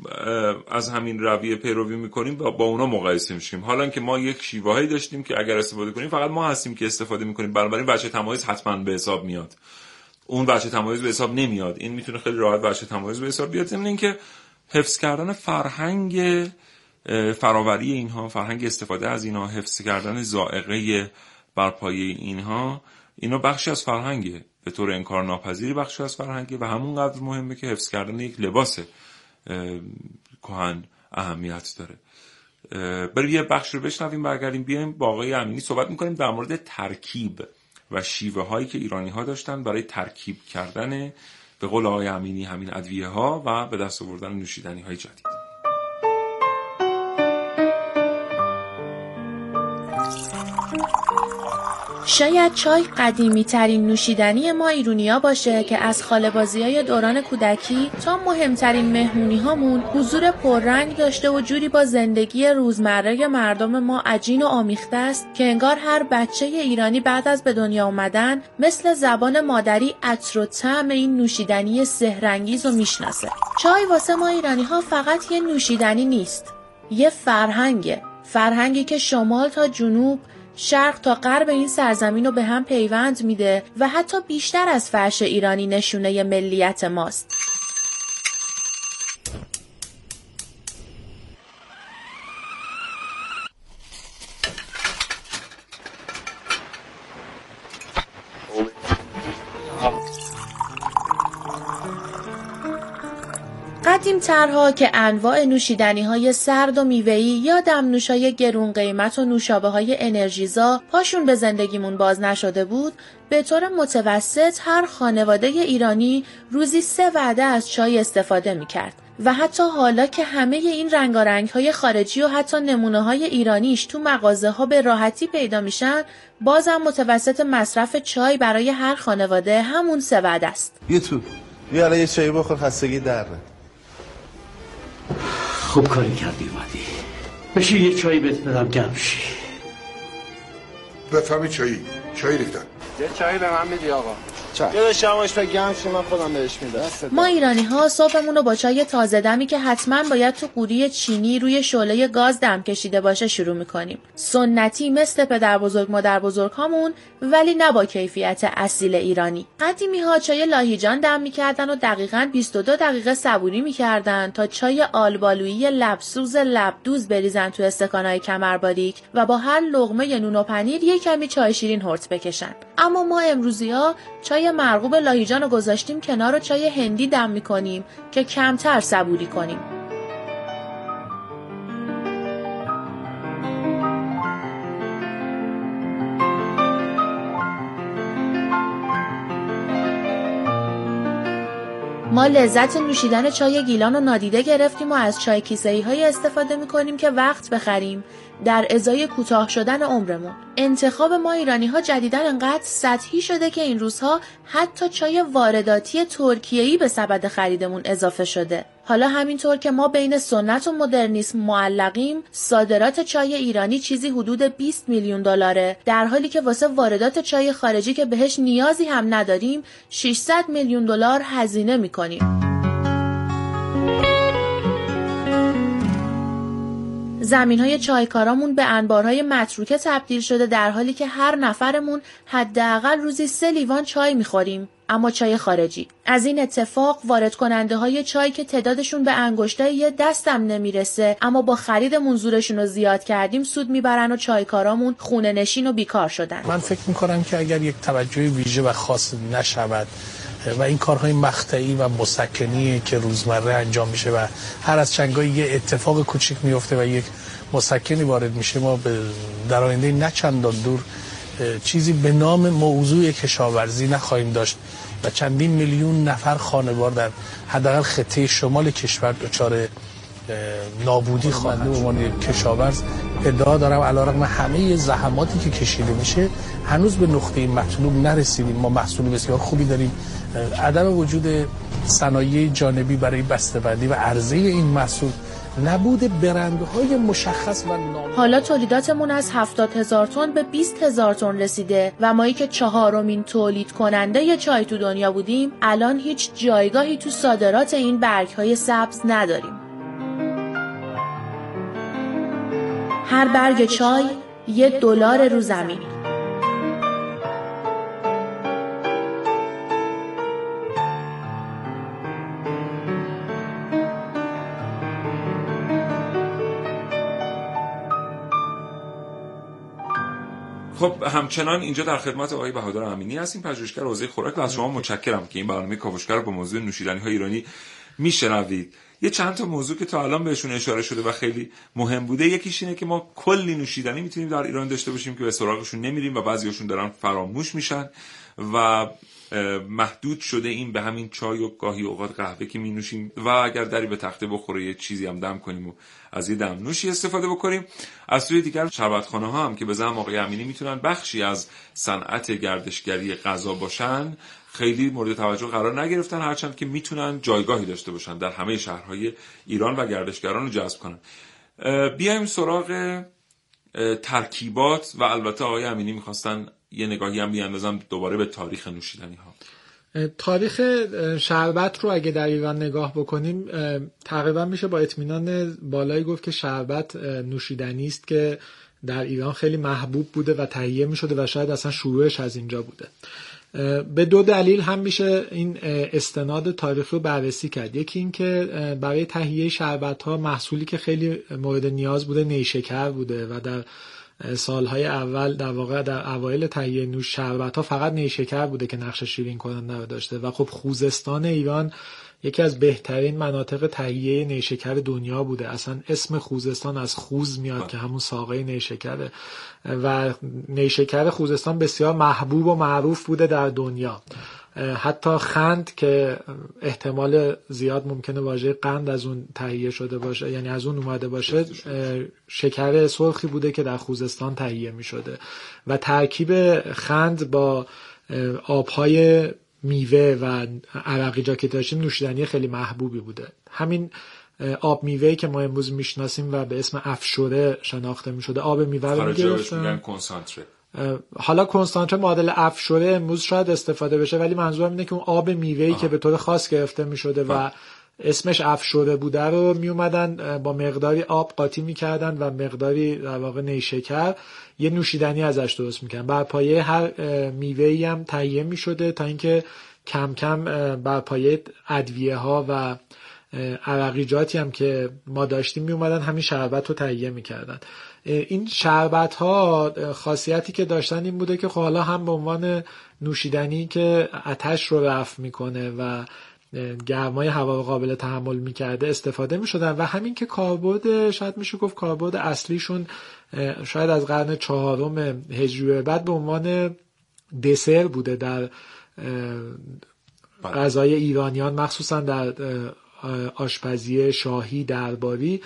از همین رویه پیروی میکنیم و با اونا مقایسه میشیم. حالا که ما یک شیوه‌ای داشتیم که اگر استفاده کنیم فقط ما هستیم که استفاده میکنیم، بنابراین وجه تمایز حتما به حساب میاد، اون وجه تمایز به حساب نمیاد. این میتونه خیلی راحت وجه تمایز به حساب بیاد. ضمن اینکه حفظ کردن فرهنگ فراوری اینها، فرهنگ استفاده از اینها، حفظ کردن ذائقه برپایه اینها، اینا بخشی از فرهنگه، به طور انکارناپذیری بخشی از فرهنگه و همونقدر مهمه که حفظ کردن یک لباس کهن اهمیت داره. بریم یه بخش رو بشنویم، برگردیم بیایم با آقای امینی صحبت میکنیم در مورد ترکیب و شیوه هایی که ایرانی ها داشتن برای ترکیب کردن، به قول آقای امینی، همین ادویه ها و به دست آوردن نوشیدنی های جدید. شاید چای قدیمی ترین نوشیدنی ما ایرانی‌ها باشه که از خاله‌بازی‌های دوران کودکی تا مهمترین مهمونی‌هامون حضور پررنگ داشته و جوری با زندگی روزمره مردم ما عجین و آمیخته است که انگار هر بچه ایرانی بعد از به دنیا آمدن مثل زبان مادری عطر و طعم این نوشیدنی سحرانگیز رو میشناسه. چای واسه ما ایرانی‌ها فقط یه نوشیدنی نیست، یه فرهنگه، فرهنگی که شمال تا جنوب، شرق تا غرب این سرزمین رو به هم پیوند میده و حتی بیشتر از فرش ایرانی نشونه ملیت ماست. قدیم‌ترها که انواع نوشیدنی‌های سرد و میوه‌ای یا دمنوش‌های گرون قیمت و نوشابه‌های انرژیزا پاشون به زندگیمون باز نشده بود، به طور متوسط هر خانواده ایرانی روزی سه وعده از چای استفاده می‌کرد و حتی حالا که همه این رنگارنگ‌های خارجی و حتی نمونه‌های ایرانیش تو مغازه‌ها به راحتی پیدا میشن، بازم متوسط مصرف چای برای هر خانواده همون سه وعده است. یه تو بیا یه چای بخور خستگی در. خوب کاری کردی اومدی، بشین یه چایی بهت بدم گرم شی. بفهمی چایی چایی ریختن. یه چایی به من میدی آقا؟ چای یه شماش تا گرم شی، من خودم بهش میدم. ما ایرانی ها صبحمون رو با چای تازه دمی که حتما باید تو قوری چینی روی شعله گاز دم کشیده باشه شروع میکنیم، سنتی مثل پدر بزرگ مادر بزرگ هامون، ولی نه با کیفیت اصیل ایرانی. قدیمی ها چای لاهیجان دم میکردن و دقیقاً بیست و دو دقیقه صبوری میکردن تا چای آلبالویی لبسوز لبدوز بریزن تو استکانای کمرباریک و با هر لقمه نون و پنیر یه کمی چای شیرین هورت بکشن. اما ما امروزی‌ها چای مرغوب لاهیجان رو گذاشتیم کنار و چای هندی دم می‌کنیم که کمتر صبوری کنیم. ما لذت نوشیدن چای گیلان رو نادیده گرفتیم و از چای کیسه‌ای های استفاده می‌کنیم که وقت بخریم در ازای کوتاه شدن عمرمون. انتخاب ما ایرانی‌ها جدیداً انقدر سطحی شده که این روزها حتی چای وارداتی ترکیه‌ای به سبد خریدمون اضافه شده. حالا همینطور که ما بین سنت و مدرنیسم معلقیم، صادرات چای ایرانی چیزی حدود بیست میلیون دلاره، در حالی که واسه واردات چای خارجی که بهش نیازی هم نداریم ششصد میلیون دلار هزینه می‌کنیم. زمین‌های چایکارامون به انبارهای متروکه تبدیل شده، در حالی که هر نفرمون حداقل روزی سه لیوان چای می‌خوریم، اما چای خارجی. از این اتفاق وارد کننده های چای که تعدادشون به انگشتای یه دستم نمیرسه اما با خریدمون زورشون رو زیاد کردیم سود میبرن و چایکارامون خونه نشین و بیکار شدن. من فکر میکنم که اگر یک توجه ویژه و خاص نشود و این کارهای مقطعی و مسکنی که روزمره انجام میشه و هر از چنگایی یه اتفاق کوچیک میفته و یک مسکنی وارد میشه، ما در آینده نه چندان دور چیزی به نام موضوع کشاورزی نخواهیم داشت و چندین میلیون نفر خانوار در حداقل خطه شمال کشور دچار نابودی خواهند شد. به عنوان کشاورز ادعا دارم علیرغم همه زحماتی که کشیده میشه هنوز به نقطه مطلوب نرسیدیم. ما محصول بسیار خوبی داریم. عدم وجود صنایع جانبی برای بسته‌بندی و عرضه این محصول، نبود برندهای مشخص و نام. حالا تولیداتمون از هفتاد هزار تن به بیست هزار تن رسیده و مایی که چهارمین تولید کننده ی چای تو دنیا بودیم الان هیچ جایگاهی تو صادرات این برگهای سبز نداریم. هر برگ چای یه دلار رو زمینی. خب همچنان اینجا در خدمت آقای بهادر امینی هستیم، پژوهشگر حوزه خوراک، و از شما متشکرم که این برنامه کاوشگر رو با موضوع نوشیدنی‌های ایرانی میشنوید. یه چند تا موضوع که تا الان بهشون اشاره شده و خیلی مهم بوده، یکیش اینه که ما کلی نوشیدنی میتونیم در ایران داشته باشیم که به سراغشون نمیریم و بعضیاشون دارن فراموش میشن و محدود شده این به همین چای و گاهی اوقات قهوه که مینوشیم و اگر دری به تخته بخوره یه چیزی هم دم کنیم و از یه دم نوشی استفاده بکنیم. از سوی دیگر شربتخانه ها هم که به زعم آقای امینی میتونن بخشی از صنعت گردشگری غذا باشن، خیلی مورد توجه قرار نگرفتن، هرچند که میتونن جایگاهی داشته باشن در همه شهرهای ایران و گردشگران رو جذب کنن. بیایم سراغ ترکیبات و البته آقای امینی میخواستن یه نگاهی هم بیاندازم دوباره به تاریخ نوشیدنی ها. تاریخ شربت رو اگه در ایران نگاه بکنیم تقریبا میشه با اطمینان بالایی گفت که شربت نوشیدنی است که در ایران خیلی محبوب بوده و تهیه میشده و شاید اصلا شروعش از اینجا بوده. به دو دلیل هم میشه این استناد تاریخی رو بررسی کرد. یکی این که برای تهیه شربت ها محصولی که خیلی مورد نیاز بوده نیشکر بوده و در سالهای اول در واقع در اوایل تهیه نوش شربت‌ها فقط نیشکر بوده که نقش شیرین کننده رو داشته و خب خوزستان ایران یکی از بهترین مناطق تهیه نیشکر دنیا بوده. اصلا اسم خوزستان از خوز میاد که همون ساقه نیشکره و نیشکر خوزستان بسیار محبوب و معروف بوده در دنیا. حتی خند که احتمال زیاد ممکنه واژه قند از اون تهیه شده باشه، یعنی از اون اومده باشه، شکر سرخی بوده که در خوزستان تهیه می شده و ترکیب خند با آبهای میوه و عرقی جا که داشتیم نوشیدنی خیلی محبوبی بوده. همین آب میوه‌ای که ما امروز میشناسیم و به اسم افشوره شناخته می شده، آب میوه رو می گرفتن. حالا کنسانتره معادل افشوره امروز شاید استفاده بشه، ولی منظورم اینه که اون آب میوه‌ای که به طور خاص گرفته می شده و اسمش افشوره بوده رو می اومدن با مقداری آب قاطی می کردن و مقداری در واقع نیشکر یه نوشیدنی ازش درست می کردن. بر پایه هر میوه‌ای هم تهیه می شده تا اینکه کم کم بر پایه ادویه ها و عرقیجاتی هم که ما داشتیم می اومدن همین شربت رو تهیه می کردن. این شربت ها خاصیتی که داشتن این بوده که خب حالا هم به عنوان نوشیدنی که آتش رو رفع میکنه و گرمای هوا رو قابل تحمل میکرده استفاده میشدن و همین که کاربرد شاید میشه گفت کاربرد اصلیشون شاید از قرن چهارم هجری به بعد به عنوان دسر بوده در غذای ایرانیان، مخصوصا در آشپزی شاهی درباری.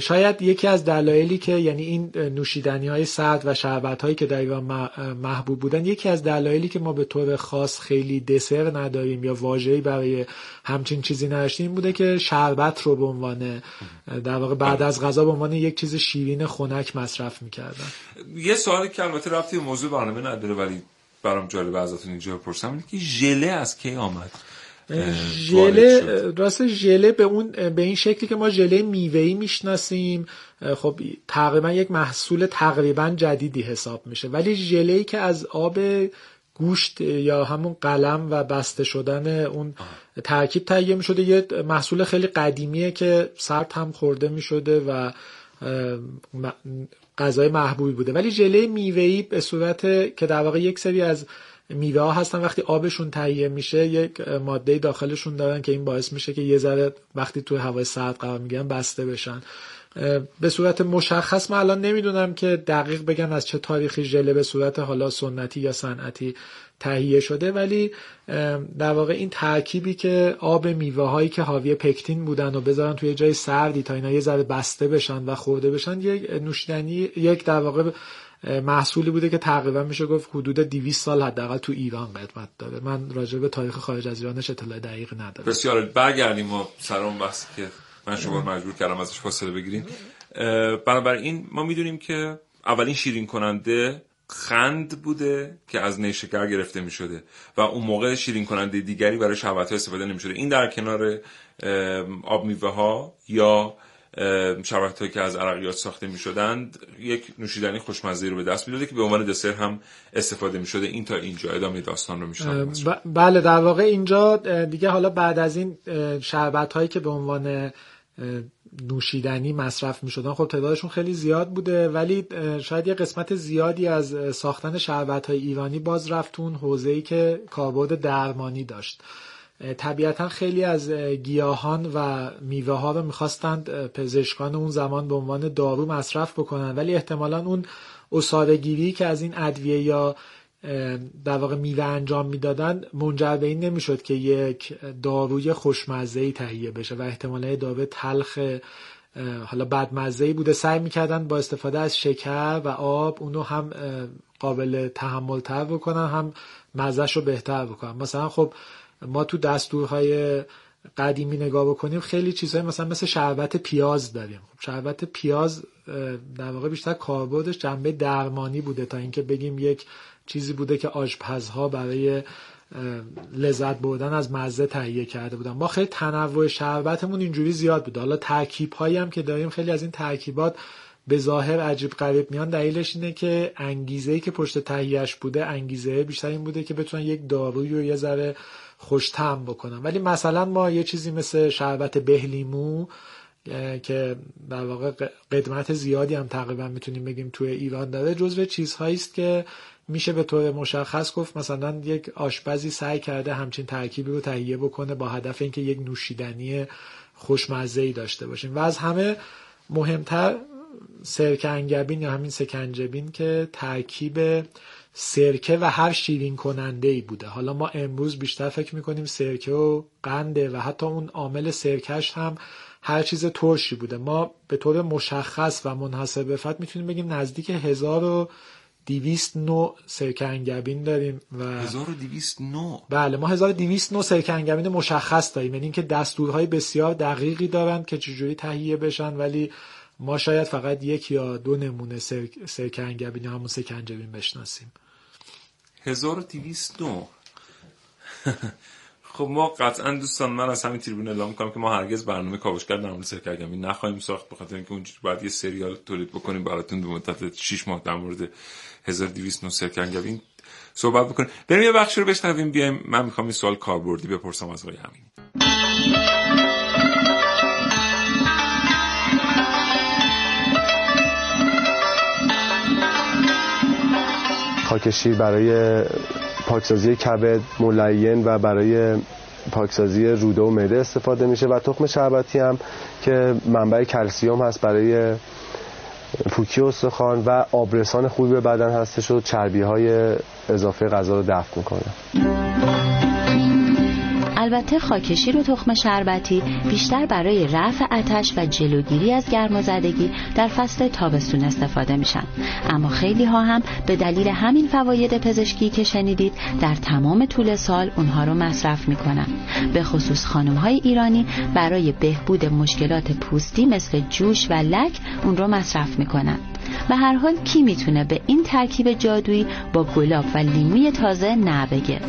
شاید یکی از دلایلی که یعنی این نوشیدنی‌های سرد و شربت‌هایی که در ایران محبوب بودن، یکی از دلایلی که ما به طور خاص خیلی دسر نداریم یا واژه‌ای برای همچین چیزی نداشتیم بوده که شربت رو به عنوان در واقع بعد از غذا به عنوان یک چیز شیرین خنک مصرف می‌کردن. یه سوالی که البته ربطی به موضوع برنامه نداره ولی برام جالب ازتون اینجا بپرسم اینه که ژله از کی آمد؟ ژله راست ژله به اون به این شکلی که ما ژله میوه‌ای میشناسیم خب تقریبا یک محصول تقریبا جدیدی حساب میشه، ولی ژله‌ای که از آب گوشت یا همون قلم و بسته شدن اون ترکیب تهیه میشده یه محصول خیلی قدیمیه که سرد هم خورده میشده و غذای محبوبی بوده. ولی ژله میوه‌ای به صورت که در واقع یک سری از میوه ها هستن وقتی آبشون تهیه میشه یک ماده داخلشون دارن که این باعث میشه که یه ذره وقتی توی هوای سرد قرار میگیرن بسته بشن به صورت مشخص من الان نمیدونم که دقیق بگم از چه تاریخی ژله به صورت حالا سنتی یا صنعتی تهیه شده، ولی در واقع این ترکیبی که آب میوه هایی که حاوی پکتین بودن و بذارن توی جای سردی تا اینا یه ذره بسته بشن و خورده بشن، یک نوشیدنی، یک در واقع محصولی بوده که تقریبا میشه گفت حدود دویست سال حداقل تو ایران قدمت داره. من راجع به تاریخ خارج از ایرانش اطلاع دقیق ندارم. بسیار برگردیم ما سر اون بحثی که من شما رو مجبور کردم ازش فاصله بگیریم. بنابراین ما میدونیم که اولین شیرین کننده خند بوده که از نیشکر گرفته میشده و اون موقع شیرین کننده دیگری برای شربت‌ها استفاده نمیشده. این در کنار آب میوه‌ها یا شربت‌هایی که از عرقیات ساخته میشدند یک نوشیدنی خوشمزه رو به دست میداده که به عنوان دسر هم استفاده میشده. این تا اینجا ادامه داستان رو میشنم. ب- بله در واقع اینجا دیگه حالا بعد از این شربت‌هایی که به عنوان نوشیدنی مصرف می شدن خب تعدادشون خیلی زیاد بوده، ولی شاید یه قسمت زیادی از ساختن شربت‌های ایرانی باز رفت اون حوزه‌ای که کاربرد درمانی داشت. طبیعتا خیلی از گیاهان و میوه ها رو می‌خواستند پزشکان اون زمان به عنوان دارو مصرف بکنن، ولی احتمالاً اون عصاره‌گیری که از این ادویه یا در واقع میوه انجام میدادن منجر به این نمیشد که یک داروی خوشمزه‌ای تهیه بشه و احتمالاً داروی تلخ حالا بدمزه‌ای بوده. سعی میکردن با استفاده از شکر و آب اونو هم قابل تحمل تر بکنن، هم مزهش رو بهتر بکنن. مثلا خب ما تو دستورهای قدیمی نگاه بکنیم خیلی چیزهای مثلا مثل شربت پیاز داریم. خب شربت پیاز در واقع بیشتر کاربردش جنبه درمانی بوده تا اینکه بگیم یک چیزی بوده که آشپزها برای لذت بردن از مزه تهیه کرده بودن. ما خیلی تنوع شربتمون اینجوری زیاد بود. حالا ترکیب‌هایی هم که داریم خیلی از این ترکیبات به ظاهر عجیب غریب میان، دلیلش اینه که انگیزه‌ای که پشت تهیهش بوده انگیزه بیشتر این بوده که بتونن یک دارویی رو یه ذره خوش‌طعم بکنن. ولی مثلا ما یه چیزی مثل شربت بهلیمو که در واقع قدمت زیادی هم تقریبا میتونیم بگیم توی ایران داره، جزو چیزهایی است که میشه به طور مشخص گفت مثلا یک آشپزی سعی کرده همچین ترکیبی رو تهیه بکنه با هدف اینکه یک نوشیدنی خوشمزه‌ای داشته باشیم. و از همه مهمتر سرکنگبین یا همین سکنجبین که ترکیب سرکه و هر شیرین کننده‌ای بوده. حالا ما امروز بیشتر فکر میکنیم سرکه و قنده و حتی اون عامل سرکش هم هر چیز ترشی بوده. ما به طور مشخص و منحصر به فرد میتونیم بگیم نزدیک هزار و دویست نوع سرکنگبین داریم و هزار و دویست نوع بله ما هزار و دویست نوع سرکنگبین مشخص داریم، یعنی اینکه دستورهای بسیار دقیقی دارن که چجوری تهیه بشن، ولی ما شاید فقط یک یا دو نمونه سر... سرکنگبین یا همون سکنجبین بشناسیم. هزار و دویست نوع خب ما قطعا دوستان من از همین تریبون اعلام می‌کنم که ما هرگز برنامه کاوشگر در مورد سرکنگبین نخواهیم ساخت، به خاطر اینکه اونجوری باید یه سریال تولید بکنیم براتون به مدت شش ماه در مورد هزار و دویست نوع سرکنگبین صحبت بکنیم. بریم یه بخش رو بشنویم بیایم. من می‌خوام این سوال کاربردی بپرسم از آقای امینی. خاک شیر برای پاکسازی کبد، ملین و برای پاکسازی روده و معده استفاده میشه و تخم شربتی هم که منبع کلسیم هست برای پوکی استخوان و آبرسان خوبی به بدن هستش و چربی‌های اضافه غذا رو دفع میکنه. البته خاک شیر و تخم شربتی بیشتر برای رفع آتش و جلوگیری از گرمازدگی در فصل تابستون استفاده میشن، اما خیلی ها هم به دلیل همین فواید پزشکی که شنیدید در تمام طول سال اونها رو مصرف میکنن. به خصوص خانم های ایرانی برای بهبود مشکلات پوستی مثل جوش و لک اون رو مصرف میکنن. و هر حال کی میتونه به این ترکیب جادویی با گلاب و لیموی تازه نه بگه؟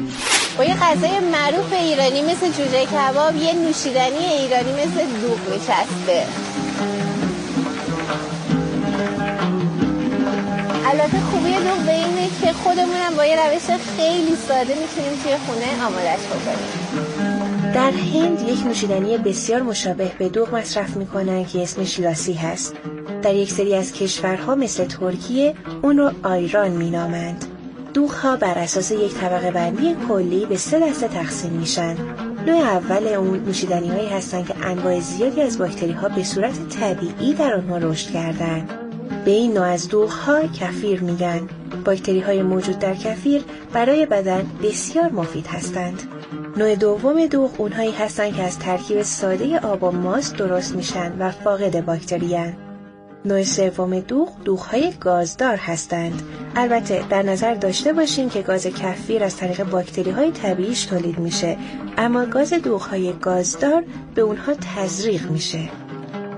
و یه غذای معروف ایرانی مثل جوجه کباب یه نوشیدنی ایرانی مثل دوغ میچسبه. البته خوبی دوغ به اینه که خودمونم با یه روش خیلی ساده میتونیم توی خونه آمادش بکنیم. در هند یک نوشیدنی بسیار مشابه به دوغ مصرف میکنن که اسمش لاسی هست. در یک سری از کشورها مثل ترکیه اون رو آیران مینامند. دوغ‌ها بر اساس یک طبقه بندی کلی به سه دسته تقسیم میشن. نوع اول اون نوشیدنی‌هایی هستند که انواع زیادی از باکتری‌ها به صورت طبیعی در آنها رشد کردند. به این نوع از دوغ‌ها کفیر میگن. باکتری‌های موجود در کفیر برای بدن بسیار مفید هستند. نوع دوم دوغ اونهایی هستند که از ترکیب ساده آب و ماست درست میشن و فاقد باکتری‌اند. نوع سوم دوغ دوغ‌های گازدار هستند. البته در نظر داشته باشین که گاز کفیر از طریق باکتری‌های طبیعیش تولید میشه، اما گاز دوغ‌های گازدار به اونها تزریق میشه.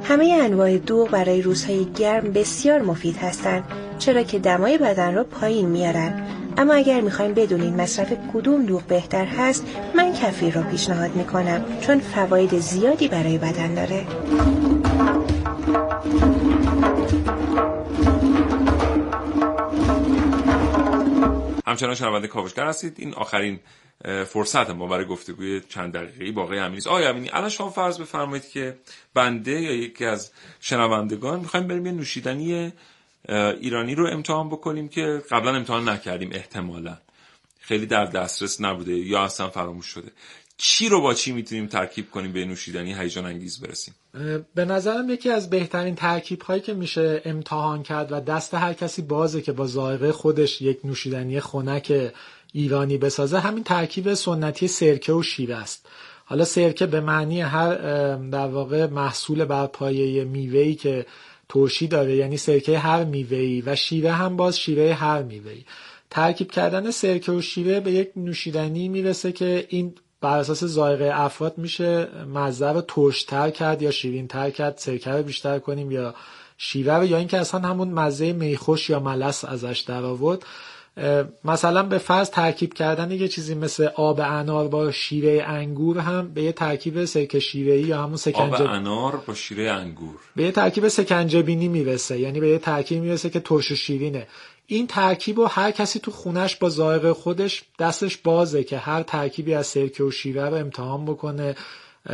همه انواع دوغ برای روزهای گرم بسیار مفید هستند، چرا که دمای بدن رو پایین میارن. اما اگر میخوایم بدونین مصرف کدوم دوغ بهتر هست، من کفیر رو پیشنهاد میکنم چون فواید زیادی برای بدن داره. همچنان شنونده کاوشگر هستید. این آخرین فرصت ما برای گفتگوی چند دقیقه‌ای باقی همین است. آقای امینی، الان شما فرض بفرمایید که بنده یا یکی از شنوندگان می‌خوایم بریم یه نوشیدنی ایرانی رو امتحان بکنیم که قبلا امتحان نکردیم، احتمالاً خیلی در دسترس نبوده یا اصلا فراموش شده. چی رو با چی میتونیم ترکیب کنیم به نوشیدنی هیجان انگیز برسیم؟ به نظرم یکی از بهترین ترکیب‌هایی که میشه امتحان کرد و دست هر کسی بازه که با ذائقه خودش یک نوشیدنی خنک ایرانی بسازه، همین ترکیب سنتی سرکه و شیره است. حالا سرکه به معنی هر در واقع محصول بر پایه میوه‌ای که ترشی داره، یعنی سرکه هر میوه‌ای، و شیره هم باز شیره هر میوه‌ای. ترکیب کردن سرکه و شیره به یک نوشیدنی میرسه که این بر اساس ذائقه افراد میشه مزه رو ترش‌تر کرد یا شیرین‌تر کرد، سرکه رو بیشتر کنیم یا شیره رو، یا اینکه اصلا همون مزه میخوش یا ملس ازش در آورد. مثلا به فرض ترکیب کردن یه چیزی مثل آب انار با شیره انگور هم به یه ترکیب سرکه شیره‌ای یا همون سکنجه آب انار با شیره انگور به یه ترکیب سکنجبینی میرسه، یعنی به یه ترکیب میرسه که ترش و شیرینه. این ترکیب رو هر کسی تو خونش با ذائقه خودش دستش بازه که هر ترکیبی از سرکه و شیره رو امتحان بکنه.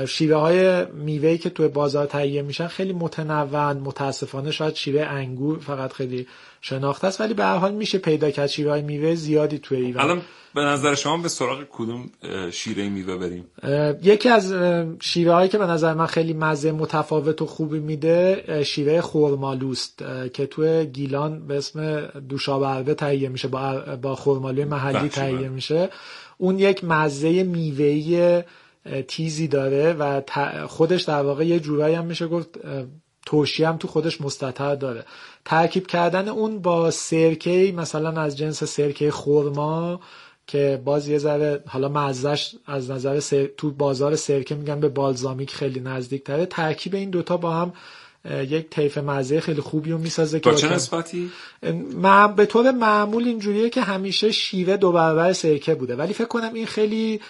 شیره های میوه‌ای که توی بازار تهیه میشن خیلی متنوعن، متاسفانه شاید شیره انگور فقط خیلی شناخته است، ولی به هر حال میشه پیدا کرد شیره های میوه زیادی توی ایران. الان به نظر شما به سراغ کدوم شیره میوه بریم؟ یکی از شیره هایی که به نظر من خیلی مزه متفاوت و خوبی میده شیره خرمالوست که توی گیلان به اسم دوشابربه تهیه میشه، با با خرمالوی محلی تهیه میشه. اون یک مزه میوه‌ای تیزی داره و خودش در واقع یه جورایی هم میشه گفت ترشی هم تو خودش مستتر داره. ترکیب کردن اون با سرکه مثلا از جنس سرکه خرما که باز یه ذره حالا مزهش از نظر سر... تو بازار سرکه میگن به بالزامیک خیلی نزدیک تره. ترکیب این دوتا با هم یک طیف مزه خیلی خوبی رو میسازه. با چه نسبتی؟ من به طور معمول اینجوریه که همیشه شیره دو برابر سرکه بوده، ولی فکر کنم این خیلی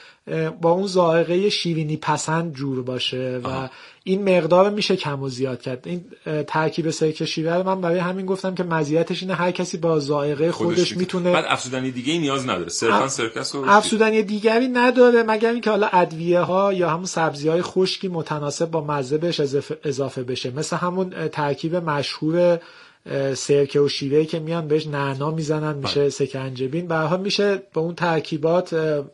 با اون ذائقه شیرینی پسند جور باشه و آه. این مقدار میشه کم و زیاد کرد. این ترکیب سرکه شیره رو من برای همین گفتم که مزیتش اینه هر کسی با ذائقه خودش, خودش میتونه. بعد افزودنی دیگه نیاز نداره، صرفا سرکه و افزودنی دیگری نداره مگر اینکه حالا ادویه ها یا همون سبزی های خشکی متناسب با مزه بهش اضافه بشه، مثل همون ترکیب مشهور سرکه و شیره‌ای که میان بهش نعنا میزنن میشه سکنجبین. به هر حال میشه با اون ترکیبات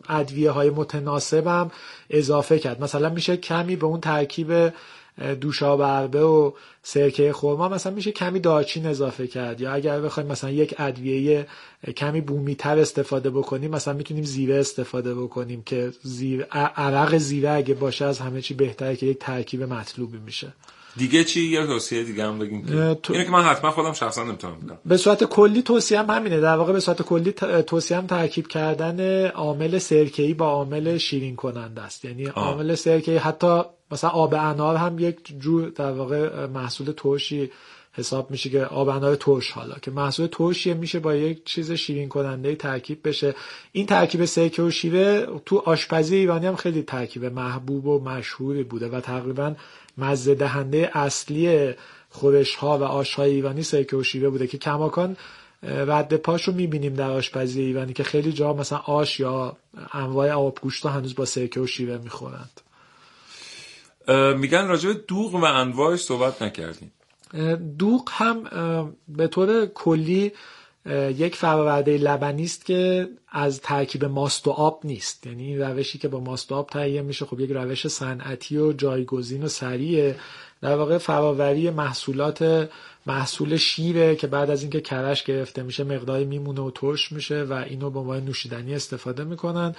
ادویه های متناسب هم اضافه کرد. مثلا میشه کمی به اون ترکیب دوشابربه و سرکه خرما مثلا میشه کمی دارچین اضافه کرد، یا اگر بخوایم مثلا یک ادویه کمی بومی‌تر استفاده بکنیم مثلا میتونیم زیره استفاده بکنیم که زیر عرق زیره اگه باشه از همه چی بهتره که یک ترکیب مطلوبی میشه. دیگه چی یا توصیه دیگه هم بگیم که تو... اینه که من حتما خودم شخصا امتحان میکنم. به صورت کلی توصیه هم همینه، در واقع به صورت کلی توصیه هم ترکیب کردن عامل سرکه‌ای با عامل شیرین کننده است، یعنی عامل سرکه‌ای حتی مثلا آب انار هم یک جور در واقع محصول ترشی حساب میشه که آب انار ترش حالا که محصول ترشیه میشه با یک چیز شیرین کننده ترکیب بشه. این ترکیب سرکه و شیره تو آشپزی ایرانی هم خیلی ترکیب محبوب و مشهوری بوده و تقریبا مزه دهنده اصلی خورش ها و آش های ایرانی سرکه و شیره بوده که کماکان رد پاش رو میبینیم در آشپزی ایرانی که خیلی جا مثلا آش یا انواع آبگوشت ها هنوز با سرکه و شیره میخورند. میگن راجع به دوغ و انواعش صحبت نکردیم. دوغ هم به طور کلی یک فراورده لبنی است که از ترکیب ماست و آب نیست، یعنی این روشی که با ماست و آب تهیه میشه خب یک روش صنعتی و جایگزین و سریعه، در واقع فراوری محصولات محصول شیره که بعد از اینکه کرش گرفته میشه مقداری میمونه و ترش میشه و اینو به عنوان نوشیدنی استفاده میکنن.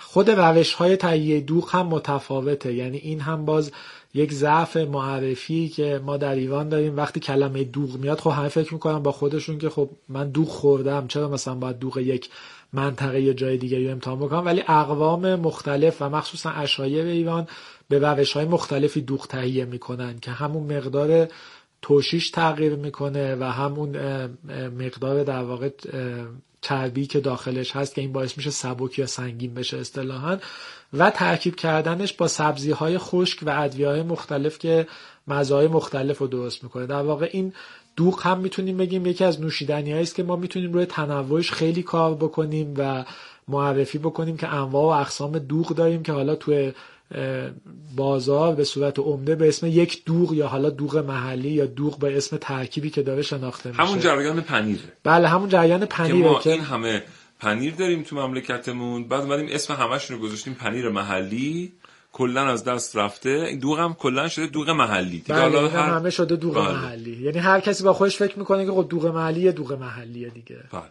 خود روش‌های تهیه دوغ هم متفاوته، یعنی این هم باز یک ضعف معرفی که ما در ایران داریم. وقتی کلمه دوغ میاد خب همه فکر میکنن با خودشون که خب من دوغ خوردم، چرا مثلا باید دوغ یک منطقه یا جای دیگه رو امتحان بکنم، ولی اقوام مختلف و مخصوصا عشایر ایران به روش‌های مختلفی دوغ تهیه میکنن که همون مقدار توشیش تغییر میکنه و همون مقدار در واقع چربی که داخلش هست که این باعث میشه سبک یا سنگین بشه اصطلاحاً، و ترکیب کردنش با سبزیهای خشک و ادویه‌های مختلف که مزه‌های مختلف رو درست میکنه. در واقع این دوغ هم میتونیم بگیم یکی از نوشیدنی‌هایی است که ما میتونیم روی تنوعش خیلی کار بکنیم و معرفی بکنیم که انواع و اقسام دوغ داریم که حالا توی بازار به صورت عمده به اسم یک دوغ یا حالا دوغ محلی یا دوغ به اسم ترکیبی که داره شناخته میشه. همون جریان پنیره. بله همون جریان پنیره که ما که... این همه پنیر داریم تو مملکتمون، بعد اومدیم اسم همشون رو گذاشتیم پنیر محلی، کلا از دست رفته. این دوغ هم کلا شده دوغ محلی دیگه، حالا هر... همه شده دوغ بله. محلی، یعنی هر کسی با خودش فکر میکنه که خب دوغ محلی دوغ محلیه دیگه. بله.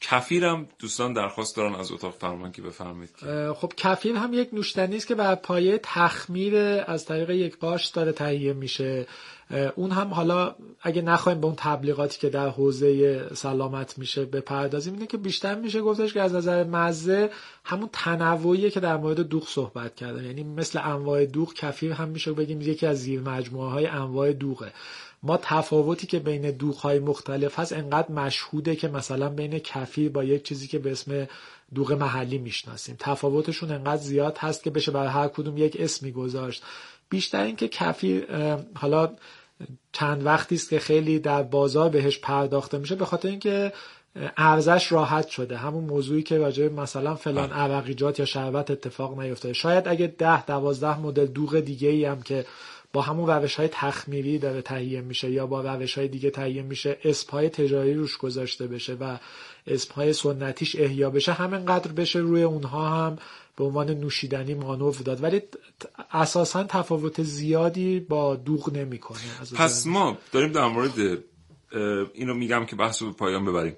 کفیرم دوستان درخواست دارن از اتاق فرمان که بفرمایید. خب کفیر هم یک نوشیدنی است که بر پایه تخمیر از طریق یک قاشق داره تهیه میشه. اون هم حالا اگه نخوایم به اون تبلیغاتی که در حوزه سلامت میشه بپردازیم، اینه که بیشتر میشه گفتش که از نظر مزه همون تنوعیه که در مورد دوغ صحبت کردم، یعنی مثل انواع دوغ کفیر هم میشه بگیم یکی از زیر مجموعه های انواع دوغه. ما تفاوتی که بین دوغ‌های مختلف هست انقدر مشهوده که مثلا بین کفیر با یک چیزی که به اسم دوغ محلی میشناسیم تفاوتشون انقدر زیاد هست که بشه برای هر کدوم یک اسمی گذاشت. بیشتر این که کفیر حالا چند وقتی است که خیلی در بازار بهش پرداخته میشه به خاطر اینکه ارزش راحت شده، همون موضوعی که راجع مثلا فلان عرقیجات یا شربت اتفاق نیفتاده. شاید اگه ده دوازده مدل دوغ دیگه‌ای هم که با همون روش‌های تخمیری داره تهیه میشه یا با روش‌های دیگه تهیه میشه اسم‌های تجاری روش گذاشته بشه و اسم‌های سنتیش احیا بشه، همینقدر بشه روی اونها هم به عنوان نوشیدنی مانور داد، ولی اساساً تفاوت زیادی با دوغ نمی‌کنه. پس ما داریم در مورد اینو میگم که بحث رو به پایان ببریم،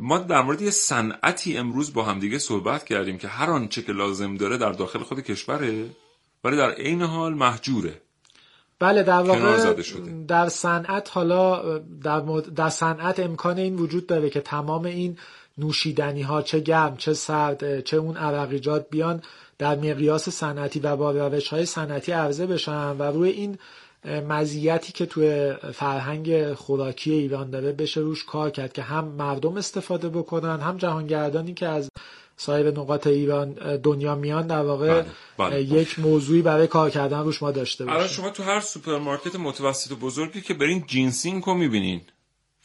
ما در مورد یه صنعتی امروز با همدیگه صحبت کردیم که هر آنچه که لازم داره در داخل خود کشوره ولی در عین حال محجوره. بله در واقع در صنعت حالا در, مد... در صنعت امکان این وجود داره که تمام این نوشیدنی ها چه گرم چه سرد چه اون عرقیجات بیان در مقیاس صنعتی و با روش های صنعتی عرضه بشن و روی این مزیتی که توی فرهنگ خوراکی ایران داره بشه روش کار کرد که هم مردم استفاده بکنن هم جهانگردانی که از سایر نقاط ایران دنیا میان در واقع بله، بله. یک موضوعی برای کار کردن روش ما داشته باشیم. الان شما تو هر سوپرمارکت متوسط و بزرگی که برین جینسینگ رو میبینین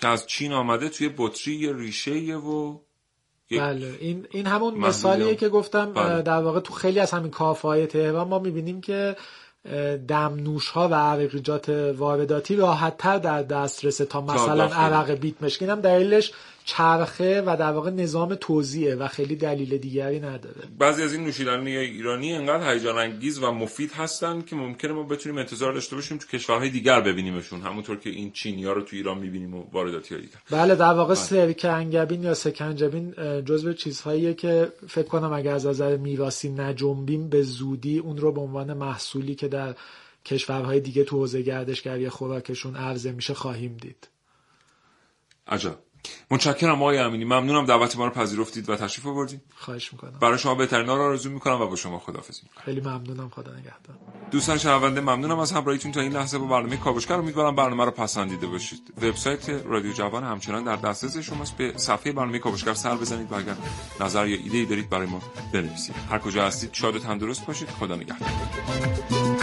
که از چین آمده توی بطری یه ریشه یه و بله این این همون محبولیان. مثالیه که گفتم بله. در واقع تو خیلی از همین کافه‌های تهران ما میبینیم که دمنوش‌ها و عرقیجات وارداتی راحت‌تر در دسترسه تا مثلا عرق بیت مشکین، هم دلیلش چرخه و در واقع نظام توزیعه و خیلی دلیل دیگری نداره. بعضی از این نوشیدنی ایرانی انقدر هیجان انگیز و مفید هستن که ممکنه ما بتونیم انتظار داشته باشیم تو کشورهای دیگر ببینیمشون، همونطور که این چینی‌ها رو تو ایران می‌بینیم و وارداتی‌های دیگر. بله در واقع سرکنجبین یا سکنجبین جزو چیزهاییه که فکر کنم اگه از نظر میراثی نجنبیم به زودی اون رو به عنوان محصولی که در کشورهای دیگه تو حوزه گردشگری خوراکشون عرضه میشه خواهیم دید. عجب. متشکرم آقای امینی، ممنونم دعوت ما رو پذیرفتید و تشریف آوردید. خواهش میکنم. برای شما بهترین ها رو آرزو میکنم و با شما خداحافظی میکنم. خیلی ممنونم، خدا نگهدار. دوستان شنونده ممنونم از همراهیتون تا این لحظه با برنامه کاوشگر، امیدوارم برنامه رو پسندیده باشید. وبسایت رادیو جوان همچنان در دسترس شماست، به صفحه برنامه کاوشگر سر بزنید و اگر نظر یا ایده‌ای دارید برای ما بنویسید. هر کجا هستید شاد و تندرست باشید. خدا نگهدار.